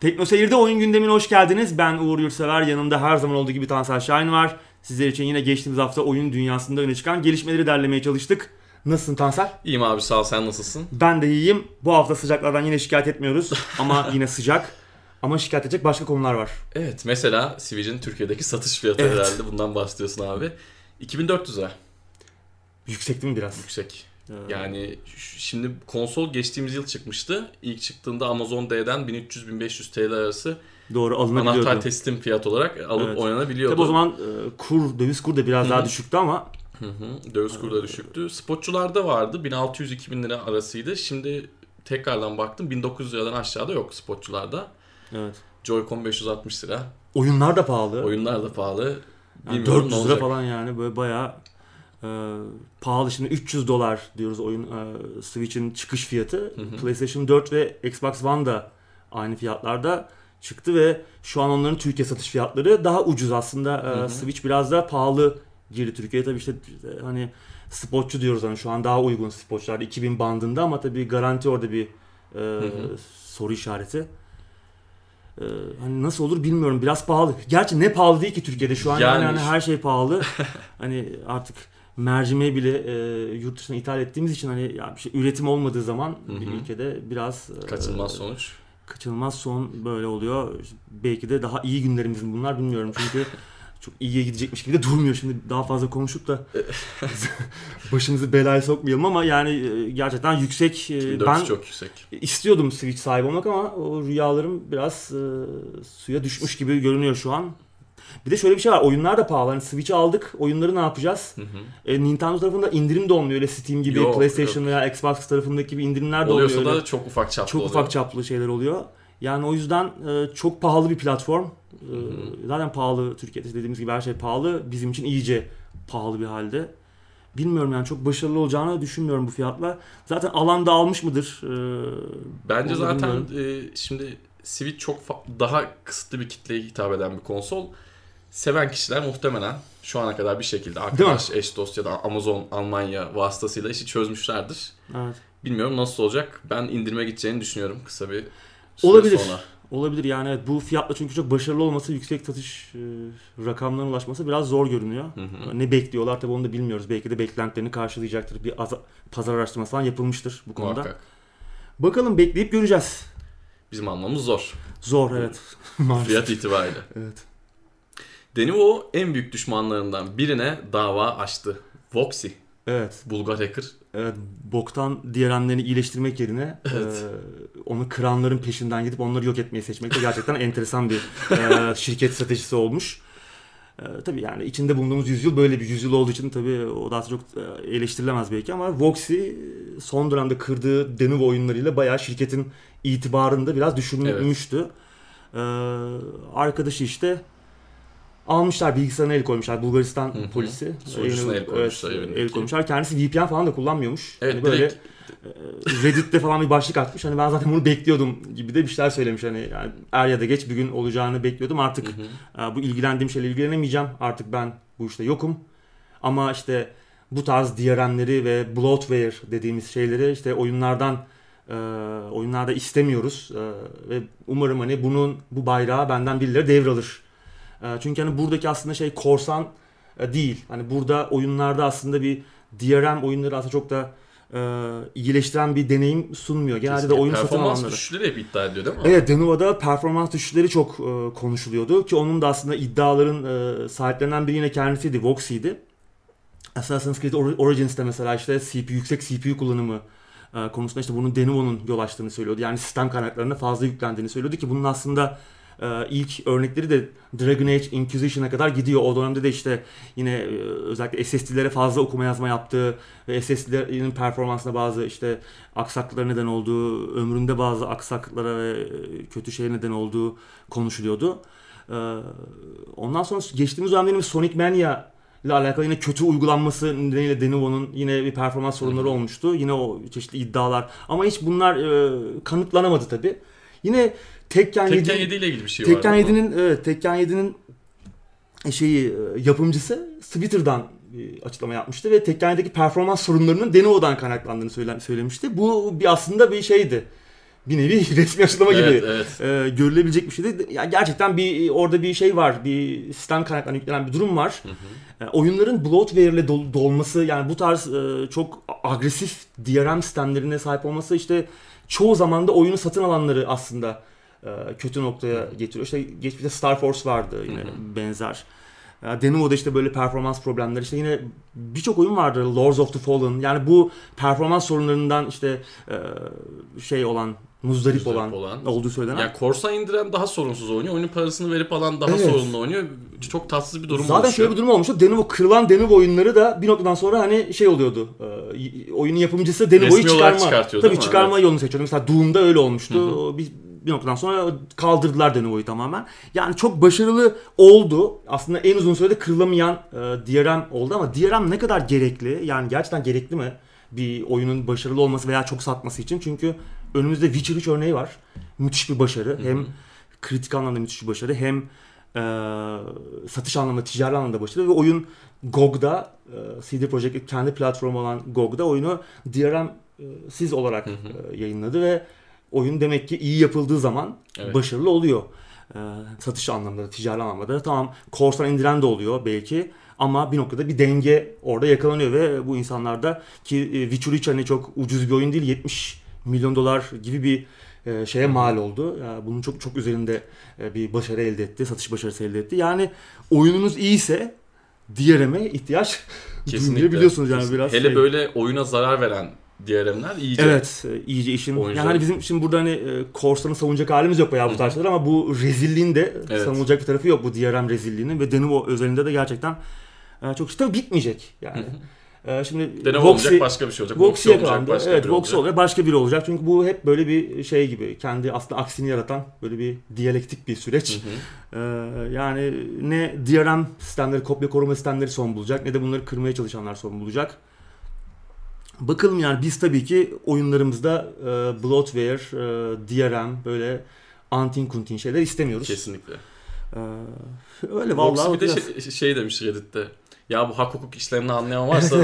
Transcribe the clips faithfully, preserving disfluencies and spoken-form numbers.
Tekno Seyir'de oyun gündemine hoş geldiniz. Ben Uğur Yılmaz Sever. Yanımda her zaman olduğu gibi Tansel Şahin var. Sizler için yine geçtiğimiz hafta oyun dünyasında öne çıkan gelişmeleri derlemeye çalıştık. Nasılsın Tansel? İyiyim abi, sağ ol. Sen nasılsın? Ben de iyiyim. Bu hafta sıcaklardan yine şikayet etmiyoruz ama yine sıcak. Ama şikayet edecek başka konular var. Evet, mesela Switch'in Türkiye'deki satış fiyatı, evet. Herhalde bundan bahsediyorsun abi. iki bin dört yüz lira. Yüksek değil mi biraz? Yüksek. Yani şimdi konsol geçtiğimiz yıl çıkmıştı. İlk çıktığında Amazon D'den bin üç yüz bin beş yüz Türk lirası arası, doğru, alınabiliyordu. Anahtar teslim fiyat olarak alıp, evet, oynanabiliyordu. Tabii o zaman e, kur, döviz kuru da biraz Hı-hı. daha düşüktü ama. Hı-hı. Döviz kuru da düşüktü. Spotçularda vardı, bin altı yüz iki bin lira arasıydı. Şimdi tekrardan baktım, bin dokuz yüz liradan aşağıda yok spotçularda. Evet. Joy-Con beş yüz altmış lira. Oyunlar da pahalı. Oyunlar da pahalı. Yani dört yüz lira falan, yani böyle bayağı. Ee, pahalı. Şimdi üç yüz dolar diyoruz oyun e, Switch'in çıkış fiyatı. Hı hı. PlayStation dört ve Xbox One da aynı fiyatlarda çıktı ve şu an onların Türkiye satış fiyatları daha ucuz aslında. Hı hı. E, Switch biraz daha pahalı girdi Türkiye'ye. Tabii işte e, hani spotçu diyoruz, hani şu an daha uygun spotçularda iki bin bandında, ama tabii garanti orada bir e, hı hı. soru işareti. Ee, hani nasıl olur bilmiyorum, biraz pahalı. Gerçi ne pahalı değil ki Türkiye'de şu an, yani, yani her şey pahalı. Hani artık mercimeği bile e, yurt dışına ithal ettiğimiz için, hani ya bir şey üretim olmadığı zaman Hı-hı. bir ülkede biraz kaçınılmaz e, sonuç. Kaçınılmaz son böyle oluyor. Belki de daha iyi günlerimizin bunlar, bilmiyorum. Çünkü çok iyiye gidecekmiş gibi de durmuyor. Şimdi daha fazla konuşup da başımızı belaya sokmayalım ama yani gerçekten yüksek. Ben çok yüksek. İstiyordum Switch sahibi olmak ama o rüyalarım biraz e, suya düşmüş gibi görünüyor şu an. Bir de şöyle bir şey var. Oyunlar da pahalı. Hani Switch'i aldık. Oyunları ne yapacağız? Hı hı. E, Nintendo tarafında indirim de olmuyor. Öyle Steam gibi, yok, PlayStation yok. Veya Xbox tarafındaki gibi indirimler de oluyorsa olmuyor. Oluyorsa da çok ufak çaplı çok oluyor. Çok ufak çaplı şeyler oluyor. Yani o yüzden e, çok pahalı bir platform. E, zaten pahalı. Türkiye'de dediğimiz gibi her şey pahalı. Bizim için iyice pahalı bir halde. Bilmiyorum yani, çok başarılı olacağını düşünmüyorum bu fiyatla. Zaten alan dağılmış mıdır? E, Bence zaten e, şimdi Switch çok fa- daha kısıtlı bir kitleye hitap eden bir konsol. Seven kişiler muhtemelen şu ana kadar bir şekilde arkadaş, eş, dost ya da Amazon Almanya vasıtasıyla işi çözmüşlerdir. Evet. Bilmiyorum nasıl olacak. Ben indirime gideceğini düşünüyorum kısa bir süre Olabilir. sonra. Olabilir. Yani evet, bu fiyatla çünkü çok başarılı olması, yüksek satış e, rakamlarına ulaşması biraz zor görünüyor. Hı hı. Ne bekliyorlar tabii onu da bilmiyoruz. Belki de beklentilerini karşılayacaktır. Bir az- pazar araştırması falan yapılmıştır bu konuda. Muhakkak. Bakalım, bekleyip göreceğiz. Bizim anlamamız zor. Zor, evet. Fiyat itibariyle. Evet. Denuvo en büyük düşmanlarından birine dava açtı. Voksi. Evet. Bulgar hacker. Evet. Boktan diğerlerini iyileştirmek yerine evet. e, onu kıranların peşinden gidip onları yok etmeyi seçmek de gerçekten enteresan bir e, şirket stratejisi olmuş. E, tabii yani içinde bulunduğumuz yüzyıl böyle bir yüzyıl olduğu için tabii o daha çok eleştirilemez belki, ama Voksi son dönemde kırdığı Denuvo oyunlarıyla bayağı şirketin itibarını da biraz düşürmüştü. Evet. E, arkadaşı işte almışlar, bilgisayarına el koymuşlar. Bulgaristan Hı-hı. polisi. Sonucuna el koymuşlar. Evet, el koymuşlar. Kendisi V P N falan da kullanmıyormuş. Evet, hani böyle Reddit'te falan bir başlık atmış. Hani ben zaten bunu bekliyordum gibi de bir şeyler söylemiş. Hani yani er ya da geç bir gün olacağını bekliyordum. Artık Hı-hı. bu ilgilendiğim şeyle ilgilenemeyeceğim. Artık ben bu işte yokum. Ama işte bu tarz D R M'leri ve bloatware dediğimiz şeyleri işte oyunlardan Ee, oyunlarda istemiyoruz. Ee, ve umarım hani bunun bu bayrağı benden birileri devralır. Çünkü hani buradaki aslında şey korsan değil. Hani burada oyunlarda aslında bir D R M oyunları aslında çok da e, iyileştiren bir deneyim sunmuyor. Genelde de oyun satın alanları. Performans düşüşleri hep iddia ediyor değil mi? Evet, Denuvo'da performans düşüşleri çok e, konuşuluyordu. Ki onun da aslında iddiaların e, sahiplerinden biri yine kendisiydi, Voksi'ydi. Assassin's Creed Origins'te mesela işte C P U, yüksek C P U kullanımı e, konusunda işte bunun Denuvo'nun yol açtığını söylüyordu. Yani sistem kaynaklarına fazla yüklendiğini söylüyordu ki bunun aslında İlk örnekleri de Dragon Age Inquisition'a kadar gidiyor. O dönemde de işte yine özellikle S S D'lere fazla okuma yazma yaptığı ve S S D'lerin performansına bazı işte aksaklıklara neden olduğu, ömründe bazı aksaklıklara ve kötü şeye neden olduğu konuşuluyordu. Ondan sonra geçtiğimiz dönemde Sonic Mania ile alakalı yine kötü uygulanması nedeniyle Denuvo'nun yine bir performans sorunları olmuştu. Yine o çeşitli iddialar, ama hiç bunlar kanıtlanamadı tabii. Yine Tekken yedi ile ilgili bir şey var. Tekken yedinin, evet, Tekken yedinin şeyi, yapımcısı Twitter'dan açıklama yapmıştı ve Tekken yedideki performans sorunlarının Denuvo'dan kaynaklandığını söylemişti. Bu bir aslında bir şeydi. bir nevi resmi açıklama evet, gibi evet. E, görülebilecek bir şeydi. Ya gerçekten bir orada bir şey var, bir sistem kaynaklarına yüklenen bir durum var. Hı hı. E, oyunların bloatware ile dol- dolması, yani bu tarz e, çok agresif D R M sistemlerine sahip olması işte çoğu zaman da oyunu satın alanları aslında e, kötü noktaya getiriyor. İşte geçmişte Star Force vardı yine hı hı. benzer. Denuvo'da işte böyle performans problemleri, işte yine birçok oyun vardı, Lords of the Fallen, yani bu performans sorunlarından işte şey olan, muzdarip, muzdarip olan, olan olduğu söylenen. Yani korsan indiren daha sorunsuz oynuyor, oyunun parasını verip alan daha evet. sorunlu oynuyor, çok tatsız bir durum zaten oluşuyor. Zaten şöyle bir durum olmuştu, Denuvo, kırılan Denuvo oyunları da bir noktadan sonra hani şey oluyordu, oyunun yapımcısı Denuvo'yu çıkarma, tabii çıkarma evet. yolunu seçiyordu. Mesela Doom'da öyle olmuştu. Biz bir noktadan sonra kaldırdılar Denuvo'yu tamamen. Yani çok başarılı oldu. Aslında en uzun sürede kırılamayan e, D R M oldu ama D R M ne kadar gerekli? Yani gerçekten gerekli mi bir oyunun başarılı olması veya çok satması için? Çünkü önümüzde Witcher üç örneği var. Müthiş bir başarı. Hı-hı. Hem kritik anlamda müthiş bir başarı, hem e, satış anlamda, ticari anlamda başarı ve oyun G O G'da e, C D Projekt'in kendi platformu olan G O G'da oyunu D R M'siz olarak e, yayınladı ve oyun demek ki iyi yapıldığı zaman evet. başarılı oluyor. Ee, satış anlamda da, ticari anlamda da. Tamam, korsan indiren de oluyor belki ama bir noktada bir denge orada yakalanıyor ve bu insanlarda ki Witcher üç hani çok ucuz bir oyun değil, yetmiş milyon dolar gibi bir e, şeye mal oldu. Yani bunun çok çok üzerinde e, bir başarı elde etti, satış başarısı elde etti. Yani oyununuz iyiyse D R M'e ihtiyaç duyuluyor, biliyorsunuz yani biraz. Hele şey... böyle oyuna zarar veren D R M'ler iyice. Evet, iyice işin. Oyuncu. Yani hani bizim şimdi burada hani korsanı savunacak halimiz yok bayağı bu tarz şeyler ama bu rezilliğin de evet. savunulacak bir tarafı yok, bu D R M rezilliğinin ve Denuvo özelinde de gerçekten çok işte bitmeyecek yani. Şimdi Denuvo olacak, başka bir şey olacak. Voksi olacak, başka evet, biri olacak. olacak. Başka biri olacak. Çünkü bu hep böyle bir şey gibi, kendi aslında aksini yaratan böyle bir diyalektik bir süreç. Hı hı. Ee, yani ne D R M sistemleri, kopya koruma sistemleri son bulacak, ne de bunları kırmaya çalışanlar son bulacak. Bakalım yani biz tabii ki oyunlarımızda e, bloatware, e, D R M, böyle antin kuntin şeyler istemiyoruz. Kesinlikle. E, öyle vallahi. Bir de şey, şey demiş Reddit'te. Ya bu hak hukuk işlerini anlayan varsa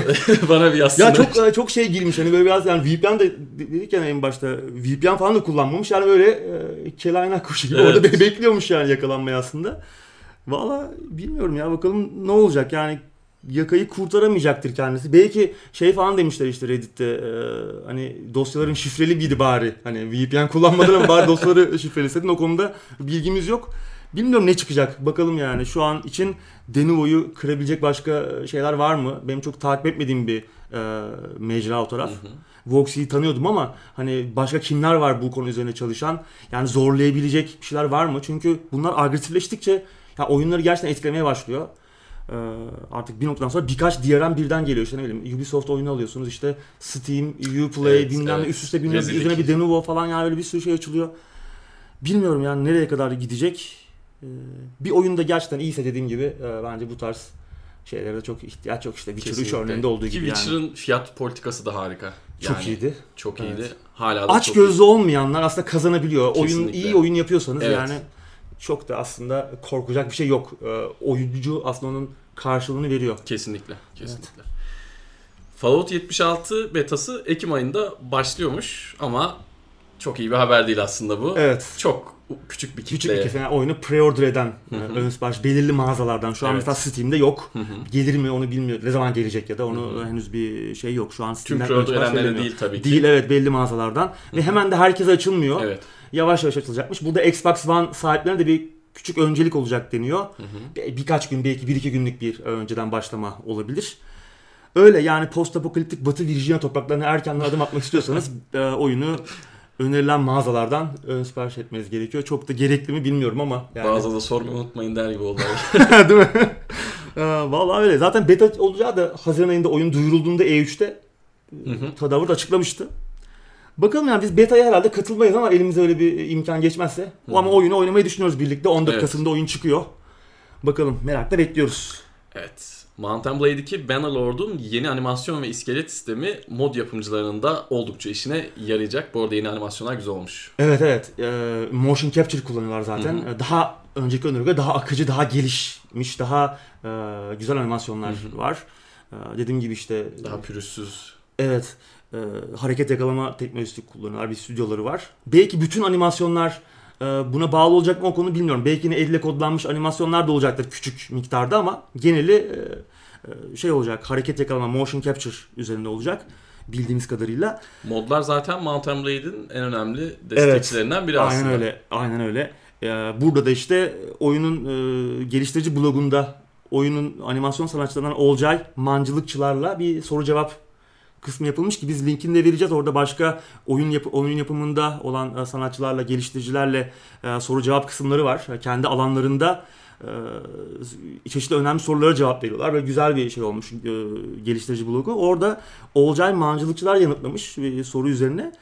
bana bir yazsın. Ya çok çok şey girmiş hani böyle biraz yani V P N de dedik yani en başta V P N falan da kullanmamış. Yani böyle e, kelaynak kuşu gibi evet. orada be- bekliyormuş yani yakalanmayı aslında. Vallahi bilmiyorum ya, bakalım ne olacak yani. Yakayı kurtaramayacaktır kendisi. Belki şey falan demişler işte Reddit'te e, hani dosyaların şifreli miydi bari? Hani V P N kullanmadan ama bari dosyaları şifreliseydin. O konuda bilgimiz yok. Bilmiyorum ne çıkacak. Bakalım yani şu an için Denuvo'yu kırabilecek başka şeyler var mı? Benim çok takip etmediğim bir e, mecra o taraf. Voxi'yi tanıyordum ama hani başka kimler var bu konu üzerine çalışan? Yani zorlayabilecek bir şeyler var mı? Çünkü bunlar agresifleştikçe ya oyunları gerçekten etkilemeye başlıyor. Artık bir noktadan sonra birkaç D R M birden geliyor. İşte ne bileyim Ubisoft oyunu alıyorsunuz, işte Steam, Uplay evet, bilmem evet. üst üste bilmem üzerine bir Denuvo falan, yani öyle bir sürü şey açılıyor. Bilmiyorum yani nereye kadar gidecek. Bir oyunda gerçekten iyiyse dediğim gibi bence bu tarz şeylere çok ihtiyaç yok, işte Witcher üç örneğinde olduğu gibi. Ki Witcher'ın yani. Fiyat politikası da harika. Çok yani, iyiydi. Çok iyiydi. Evet. Hala da aç gözlü olmayanlar aslında kazanabiliyor. Kesinlikle. Oyun iyi oyun yapıyorsanız evet. yani çok da aslında korkacak bir şey yok. E, oyuncu aslında onun karşılığını veriyor. Kesinlikle. Kesinlikle. Evet. Fallout yetmiş altı betası Ekim ayında başlıyormuş ama çok iyi bir haber değil aslında bu. Evet. Çok küçük bir kitleye. Küçük bir kitleye. Yani oyunu pre-order eden ön sipariş belirli mağazalardan. Şu an evet. mesela Steam'de yok. Hı-hı. Gelir mi onu bilmiyor. Ne zaman gelecek ya da onu Hı-hı. henüz bir şey yok. Şu an Steam'den ön sipariş verilmiyor. Değil tabii ki. Değil evet, belli mağazalardan. Hı-hı. Ve hemen de herkese açılmıyor. Evet. Yavaş yavaş açılacakmış. Burada Xbox One sahiplerine de bir küçük öncelik olacak deniyor. Hı hı. Bir, birkaç gün, belki bir iki günlük bir önceden başlama olabilir. Öyle yani postapokaliptik Batı Virginia topraklarına erkenden adım atmak istiyorsanız e, oyunu önerilen mağazalardan ön sipariş etmeniz gerekiyor. Çok da gerekli mi bilmiyorum ama. Yani... Mağazada sormayı unutmayın der gibi oldu. Değil mi? E, vallahi öyle. Zaten beta olacağı da Haziran ayında oyun duyurulduğunda E üç'te hı hı. Tadavur açıklamıştı. Bakalım yani biz beta'ya herhalde katılmayız ama elimize öyle bir imkan geçmezse. Hmm. Ama oyunu oynamayı düşünüyoruz birlikte. on dört evet. Kasım'da oyun çıkıyor. Bakalım, merakla bekliyoruz. Evet. Mount and Blade iki Bannerlord'un yeni animasyon ve iskelet sistemi mod yapımcılarının da oldukça işine yarayacak. Bu arada yeni animasyonlar güzel olmuş. Evet evet. E, motion capture kullanıyorlar zaten. Hmm. Daha önceki öneride daha akıcı, daha gelişmiş, daha e, güzel animasyonlar hmm. var. E, dediğim gibi işte... Daha pürüzsüz. Evet. e, hareket yakalama teknolojisi kullanıyorlar. Bir stüdyoları var. Belki bütün animasyonlar e, buna bağlı olacak mı o konu bilmiyorum. Belki yine elle kodlanmış animasyonlar da olacaktır küçük miktarda ama geneli e, şey olacak. Hareket yakalama, motion capture üzerinde olacak. Bildiğimiz kadarıyla. Modlar zaten Mountain Blade'in en önemli destekçilerinden evet, biri aynen aslında. Öyle, aynen öyle. Burada da işte oyunun e, geliştirici blogunda oyunun animasyon sanatçılarından Olcay Mancılıkçılarla bir soru cevap kısmı yapılmış ki biz linkini de vereceğiz. Orada başka oyun, yap- oyun yapımında olan e, sanatçılarla, geliştiricilerle e, soru cevap kısımları var. Kendi alanlarında e, çeşitli önemli sorulara cevap veriyorlar. Böyle güzel bir şey olmuş e, geliştirici blogu. Orada Olcay Mancılıkçılar yanıtlamış bir soru üzerine.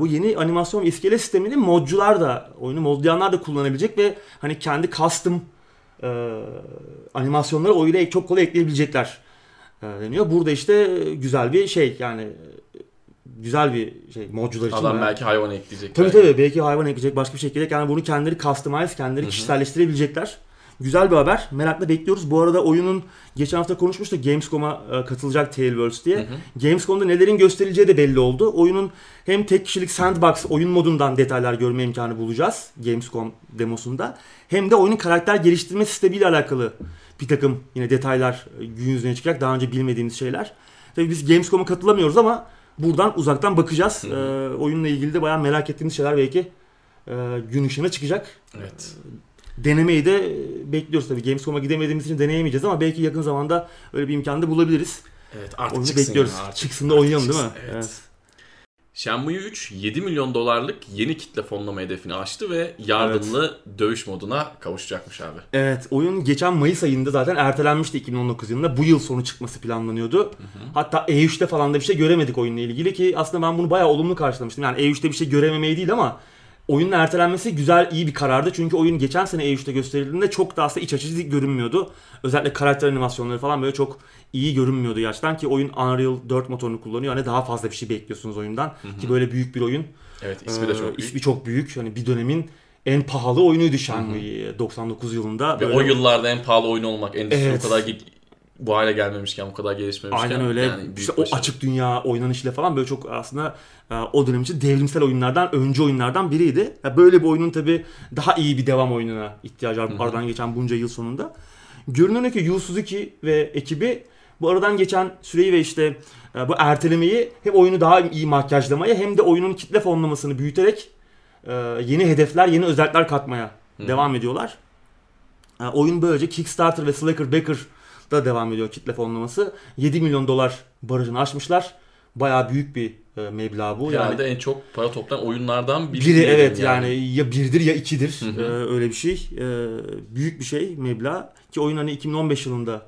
Bu yeni animasyon iskele sistemini modcular da, oyunu modlayanlar da kullanabilecek ve hani kendi custom e, animasyonları oyuna çok kolay ekleyebilecekler e, deniyor. Burada işte güzel bir şey yani güzel bir şey modcular için. Adam yani. Belki hayvan ekleyecek. Tabii belki. tabii belki hayvan ekleyecek, başka bir şey ekleyecek. Yani bunu kendileri customize, kendileri Hı-hı. kişiselleştirebilecekler. Güzel bir haber. Merakla bekliyoruz. Bu arada oyunun geçen hafta konuşmuştuk. Gamescom'a katılacak Tailverse diye. Hı hı. Gamescom'da nelerin gösterileceği de belli oldu. Oyunun hem tek kişilik sandbox oyun modundan detaylar görme imkanı bulacağız. Gamescom demosunda. Hem de oyunun karakter geliştirme sistemiyle alakalı bir takım yine detaylar gün yüzüne çıkacak. Daha önce bilmediğimiz şeyler. Tabii biz Gamescom'a katılamıyoruz ama buradan uzaktan bakacağız. Hı hı. E, oyunla ilgili de bayağı merak ettiğimiz şeyler belki e, gün ışığına çıkacak. Evet. Denemeyi de bekliyoruz tabii. Gamescom'a gidemediğimiz için deneyemeyeceğiz ama belki yakın zamanda öyle bir imkanı da bulabiliriz. Evet, artık oyunu çıksın bekliyoruz. Ya, artık, çıksın da oynayalım çıksın, değil mi? Evet. evet. Shenmue üç yedi milyon dolarlık yeni kitle fonlama hedefini aştı ve yardımlı evet. dövüş moduna kavuşacakmış abi. Evet, oyun geçen Mayıs ayında zaten ertelenmişti iki bin on dokuz yılında. Bu yıl sonu çıkması planlanıyordu. Hı hı. Hatta E üçte falan da bir şey göremedik oyunla ilgili ki aslında ben bunu bayağı olumlu karşılamıştım. Yani E üçte bir şey görememeyi değil ama oyunun ertelenmesi güzel, iyi bir karardı. Çünkü oyun geçen sene E üçte gösterildiğinde çok da aslında iç açıcı görünmüyordu. Özellikle karakter animasyonları falan böyle çok iyi görünmüyordu gerçekten ki oyun Unreal dört motorunu kullanıyor. Hani daha fazla bir şey bekliyorsunuz oyundan. Hı hı. Ki böyle büyük bir oyun. Evet, ismi ee, de çok büyük. İsmi çok büyük. Hani bir dönemin en pahalı oyunuydu Shenmue doksan dokuz yılında. Ve böyle o yıllarda en pahalı oyun olmak, endüstri evet. o kadar bu hale gelmemişken, bu kadar gelişmemişken. Aynen öyle. Yani işte o açık dünya oynanışıyla falan böyle çok aslında o dönem için devrimsel oyunlardan, öncü oyunlardan biriydi. Yani böyle bir oyunun tabii daha iyi bir devam oyununa ihtiyacı var. Aradan geçen bunca yıl sonunda. Görünen ki Yu Suzuki ve ekibi bu aradan geçen süreyi ve işte bu ertelemeyi hem oyunu daha iyi makyajlamaya hem de oyunun kitle fonlamasını büyüterek yeni hedefler, yeni özellikler katmaya Hı-hı. devam ediyorlar. Yani oyun böylece Kickstarter ve Slacker Backer da devam ediyor kitle fonlaması. yedi milyon dolar barajını aşmışlar. Bayağı büyük bir e, meblağ bu. Yani en çok para toplanan oyunlardan biri. Biri evet yani. yani ya birdir ya ikidir. Hı hı. Ee, öyle bir şey. Ee, büyük bir şey meblağ. Ki oyun hani iki bin on beş yılında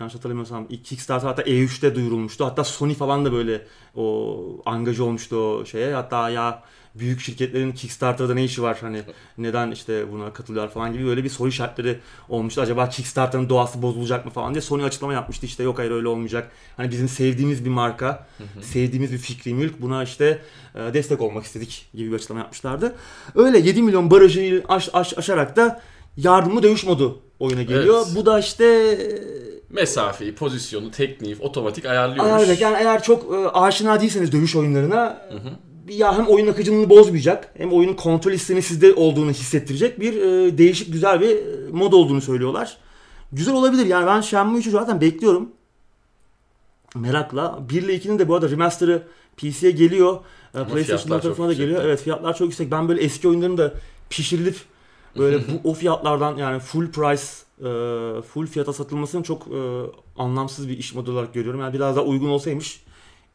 yanlış hatırlamıyorsam Kickstarter hatta E üçte duyurulmuştu. Hatta Sony falan da böyle o angaj olmuştu o şeye. Hatta ya büyük şirketlerin Kickstarter'da ne işi var hani neden işte buna katılıyorlar falan gibi böyle bir soru işaretleri olmuştu. Acaba Kickstarter'ın doğası bozulacak mı falan diye Sony açıklama yapmıştı. İşte yok hayır öyle olmayacak. Hani bizim sevdiğimiz bir marka, hı hı. sevdiğimiz bir fikri mülk buna işte destek olmak istedik gibi bir açıklama yapmışlardı. Öyle yedi milyon barajını aş, aş, aşarak da yardımlı dövüş modu oyuna geliyor. Evet. Bu da işte mesafeyi, pozisyonu, tekniği otomatik ayarlıyoruz. Ayarlayacak. Yani eğer çok e, aşina değilseniz dövüş oyunlarına hı hı. ya hem oyunun akıcılığını bozmayacak hem oyunun kontrol hissinin sizde olduğunu hissettirecek bir e, değişik güzel bir mod olduğunu söylüyorlar. Güzel olabilir yani ben Shenmue üçü zaten bekliyorum. Merakla. bir ile ikinin de bu arada remaster'ı P C'ye geliyor. Ama PlayStation'dan tarafına da geliyor. Evet fiyatlar çok yüksek. Ben böyle eski oyunların da pişirilip böyle bu o fiyatlardan yani full price e, full fiyata satılmasını çok e, anlamsız bir iş modu olarak görüyorum. Yani biraz daha uygun olsaymış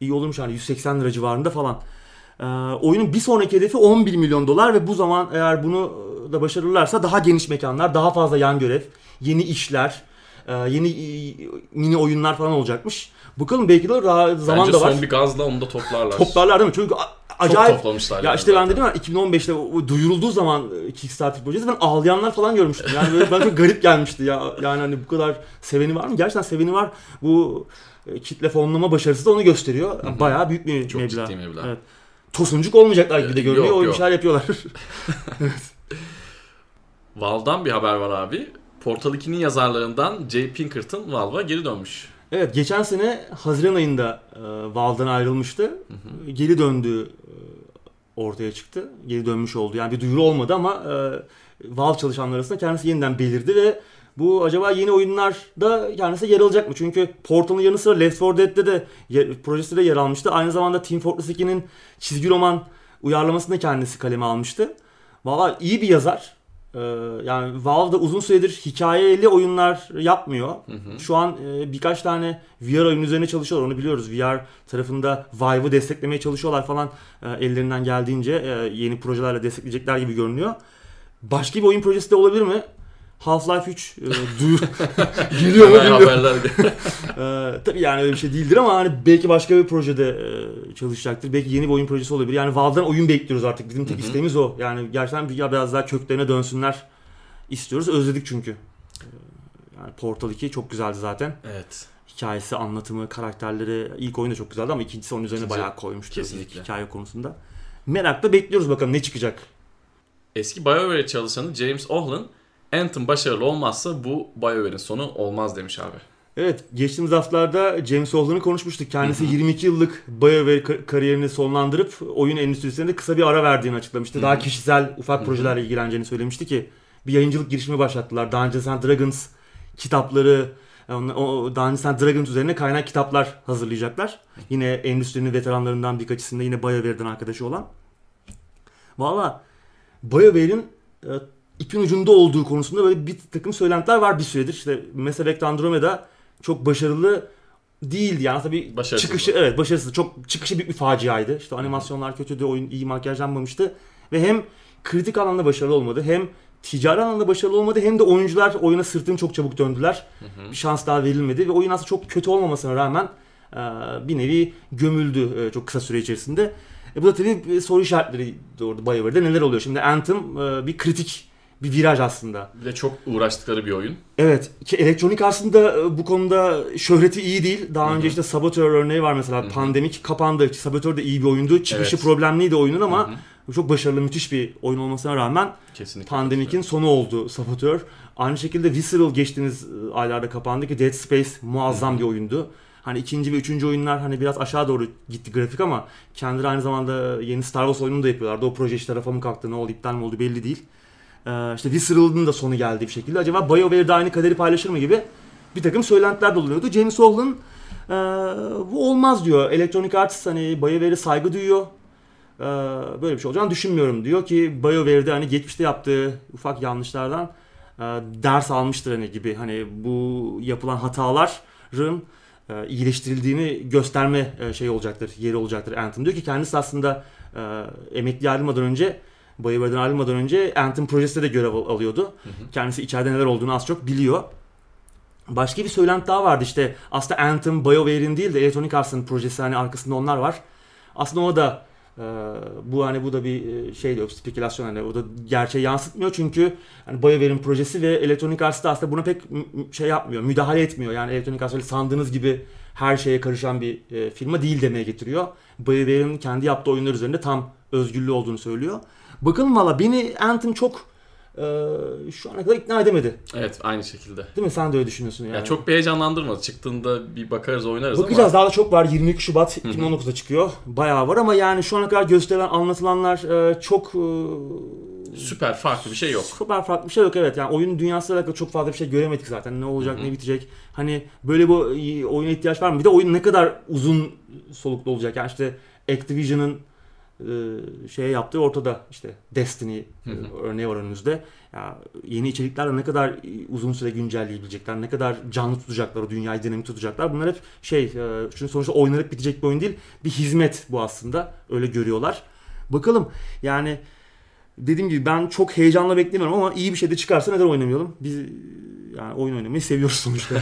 iyi olurmuş yani yüz seksen lira civarında falan. Ee, oyunun bir sonraki hedefi on bir milyon dolar ve bu zaman eğer bunu da başarırlarsa daha geniş mekanlar, daha fazla yan görev, yeni işler, e, yeni e, mini oyunlar falan olacakmış. Bakalım belki de daha zaman bence da var. Bence son bir gazla onu da toplarlar. Toplarlar değil mi? Çünkü acayip. Çok toplamışlar. Ya işte ben dedim ya iki bin on beşte duyurulduğu zaman Kickstarter projesi ben ağlayanlar falan görmüştüm. Yani böyle bana çok garip gelmişti ya. Yani hani bu kadar seveni var mı? Gerçekten seveni var. Bu kitle fonlama başarısı da onu gösteriyor. Yani bayağı büyük bir meblağ. Çok meblağ. Ciddi meblağ. Evet. Tosuncuk olmayacaklar gibi de görünüyor. O işler yapıyorlar. evet. Valve'dan bir haber var abi. Portal ikinin yazarlarından Jay Pinkerton Valve'a geri dönmüş. Evet, geçen sene Haziran ayında e, Valve'dan ayrılmıştı. Hı hı. Geri döndüğü e, ortaya çıktı. Geri dönmüş oldu. Yani bir duyuru olmadı ama e, Valve çalışanlar arasında kendisi yeniden belirdi ve bu acaba yeni oyunlarda kendisi yer alacak mı? Çünkü Portal'ın yanı sıra Left four Dead'de de yer, projesi de yer almıştı. Aynı zamanda Team Fortress iki'nin çizgi roman uyarlamasını da kendisi kaleme almıştı. Valla iyi bir yazar. Ee, yani Valve'da uzun süredir hikayeli oyunlar yapmıyor. Hı hı. Şu an e, birkaç tane V R oyunun üzerine çalışıyorlar. Onu biliyoruz. V R tarafında Vive'ı desteklemeye çalışıyorlar falan. E, ellerinden geldiğince e, yeni projelerle destekleyecekler gibi görünüyor. Başka bir oyun projesi de olabilir mi? Half-Life üç e, duyur geliyor mu bilmiyorum. e, tabii yani öyle bir şey değildir ama hani belki başka bir projede e, çalışacaktır. Belki yeni bir oyun projesi olabilir. Yani Valve'dan oyun bekliyoruz artık. Bizim tek Hı-hı. isteğimiz o. Yani gerçekten biraz daha köklerine dönsünler istiyoruz. Özledik çünkü. Yani Portal iki çok güzeldi zaten. Evet. Hikayesi, anlatımı, karakterleri, ilk oyun da çok güzeldi ama ikincisi onun üzerine İkinci, bayağı koymuştu. Kesinlikle. Hikaye konusunda. Merakla bekliyoruz bakalım ne çıkacak. Eski BioWare çalışanı James O'Halloran Anthem başarılı olmazsa bu BioWare'in sonu olmaz demiş abi. Evet, geçtiğimiz haftalarda James O'Halloran'ı konuşmuştuk. Kendisi Hı-hı. yirmi iki yıllık BioWare kariyerini sonlandırıp oyun endüstrisinde kısa bir ara verdiğini açıklamıştı. Hı-hı. Daha kişisel ufak Hı-hı. projelerle ilgileneceğini söylemişti ki bir yayıncılık girişimi başlattılar. Dungeons and Dragons kitapları, Dungeons and Dragons üzerine kaynak kitaplar hazırlayacaklar. Yine endüstrinin veteranlarından birkaçısında yine BioWare'den arkadaşı olan. Valla BioWare'in e, İpin ucunda olduğu konusunda böyle bir takım söylentiler var bir süredir. İşte Mass Effect Andromeda çok başarılı değildi. Yani tabii başarısız çıkışı, evet başarısız. Çok çıkışı büyük bir faciaydı. İşte animasyonlar kötüydü, oyun iyi makyajlanmamıştı ve hem kritik alanda başarılı olmadı, hem ticari alanda başarılı olmadı, hem de oyuncular oyuna sırtını çok çabuk döndüler. Hı hı. Bir şans daha verilmedi ve oyun aslında çok kötü olmamasına rağmen bir nevi gömüldü çok kısa süre içerisinde. E bu da tabii soru işaretleri doğurdu BioWare'de. Neler oluyor? Şimdi Anthem bir kritik bir viraj aslında. Bir de çok uğraştıkları bir oyun. Evet. Ki Electronic aslında bu konuda şöhreti iyi değil. Daha Hı-hı. önce işte Saboteur örneği var mesela. Hı-hı. Pandemik kapandı. Saboteur de iyi bir oyundu. Çıkışı evet. problemliydi oyunun ama Hı-hı. çok başarılı, müthiş bir oyun olmasına rağmen kesinlikle pandemikin evet. sonu oldu Saboteur. Aynı şekilde Visceral geçtiğimiz aylarda kapandı ki Dead Space muazzam Hı-hı. bir oyundu. Hani ikinci ve üçüncü oyunlar hani biraz aşağı doğru gitti grafik ama kendileri aynı zamanda yeni Star Wars oyununu da yapıyorlardı. O proje işte rafa mı kalktı, ne oldu, iptal mi oldu belli değil. Ee, işte Visceral'ın da sonu geldi bir şekilde. Acaba BioWare'de aynı kaderi paylaşır mı gibi bir takım söylentiler de oluyordu. James O'Halloran ee, bu olmaz diyor. Electronic Arts hani BioWare'e saygı duyuyor. Ee, böyle bir şey olacağını düşünmüyorum diyor ki BioWare'de hani geçmişte yaptığı ufak yanlışlardan e, ders almıştır hani gibi. Hani bu yapılan hataların e, iyileştirildiğini gösterme e, şey olacaktır, yeri olacaktır Anthem. Diyor ki kendisi aslında e, emekli ayrılmadan önce BioWare'den ayrılmadan önce Anthem projesinde de görev alıyordu. Hı hı. Kendisi içeride neler olduğunu az çok biliyor. Başka bir söylenti daha vardı işte. Aslında Anthem BioWare'in değil de Electronic Arts'ın projesi, hani arkasında onlar var. Aslında o da e, bu hani bu da bir şey diyor, spekülasyon, hani o da gerçeği yansıtmıyor çünkü hani BioWare'in projesi ve Electronic Arts da aslında buna pek m- şey yapmıyor, müdahale etmiyor. Yani Electronic Arts öyle sandığınız gibi her şeye karışan bir e, firma değil demeye getiriyor. BioWare'in kendi yaptığı oyunlar üzerinde tam özgürlüğü olduğunu söylüyor. Bakalım valla beni Anthem çok e, şu ana kadar ikna edemedi. Evet, aynı şekilde. Değil mi? Sen de öyle düşünüyorsun yani. Ya çok bir heyecanlandırmadı. Çıktığında bir bakarız, oynarız. Bakacağız ama daha da çok var. yirmi iki Şubat Hı-hı. iki bin on dokuz'da çıkıyor. Bayağı var ama yani şu ana kadar gösterilen, anlatılanlar e, çok... E, süper farklı bir şey yok. Süper farklı bir şey yok evet. Yani oyun dünyasıyla alakalı çok fazla bir şey göremedik zaten. Ne olacak, Hı-hı. ne bitecek. Hani böyle bu oyuna ihtiyaç var mı? Bir de oyun ne kadar uzun soluklu olacak. Yani işte Activision'ın şeye yaptığı ortada, işte Destiny hı hı. örneği var önümüzde. Ya yeni içeriklerle ne kadar uzun süre güncelleyebilecekler, ne kadar canlı tutacaklar, o dünyayı dinamik tutacaklar. Bunlar hep şey, çünkü sonuçta oynanıp bitecek bir oyun değil. Bir hizmet bu aslında. Öyle görüyorlar. Bakalım yani dediğim gibi ben çok heyecanla beklemiyorum ama iyi bir şey de çıkarsa neden oynamayalım? Biz yani oyun oynamayı seviyoruz sonuçta.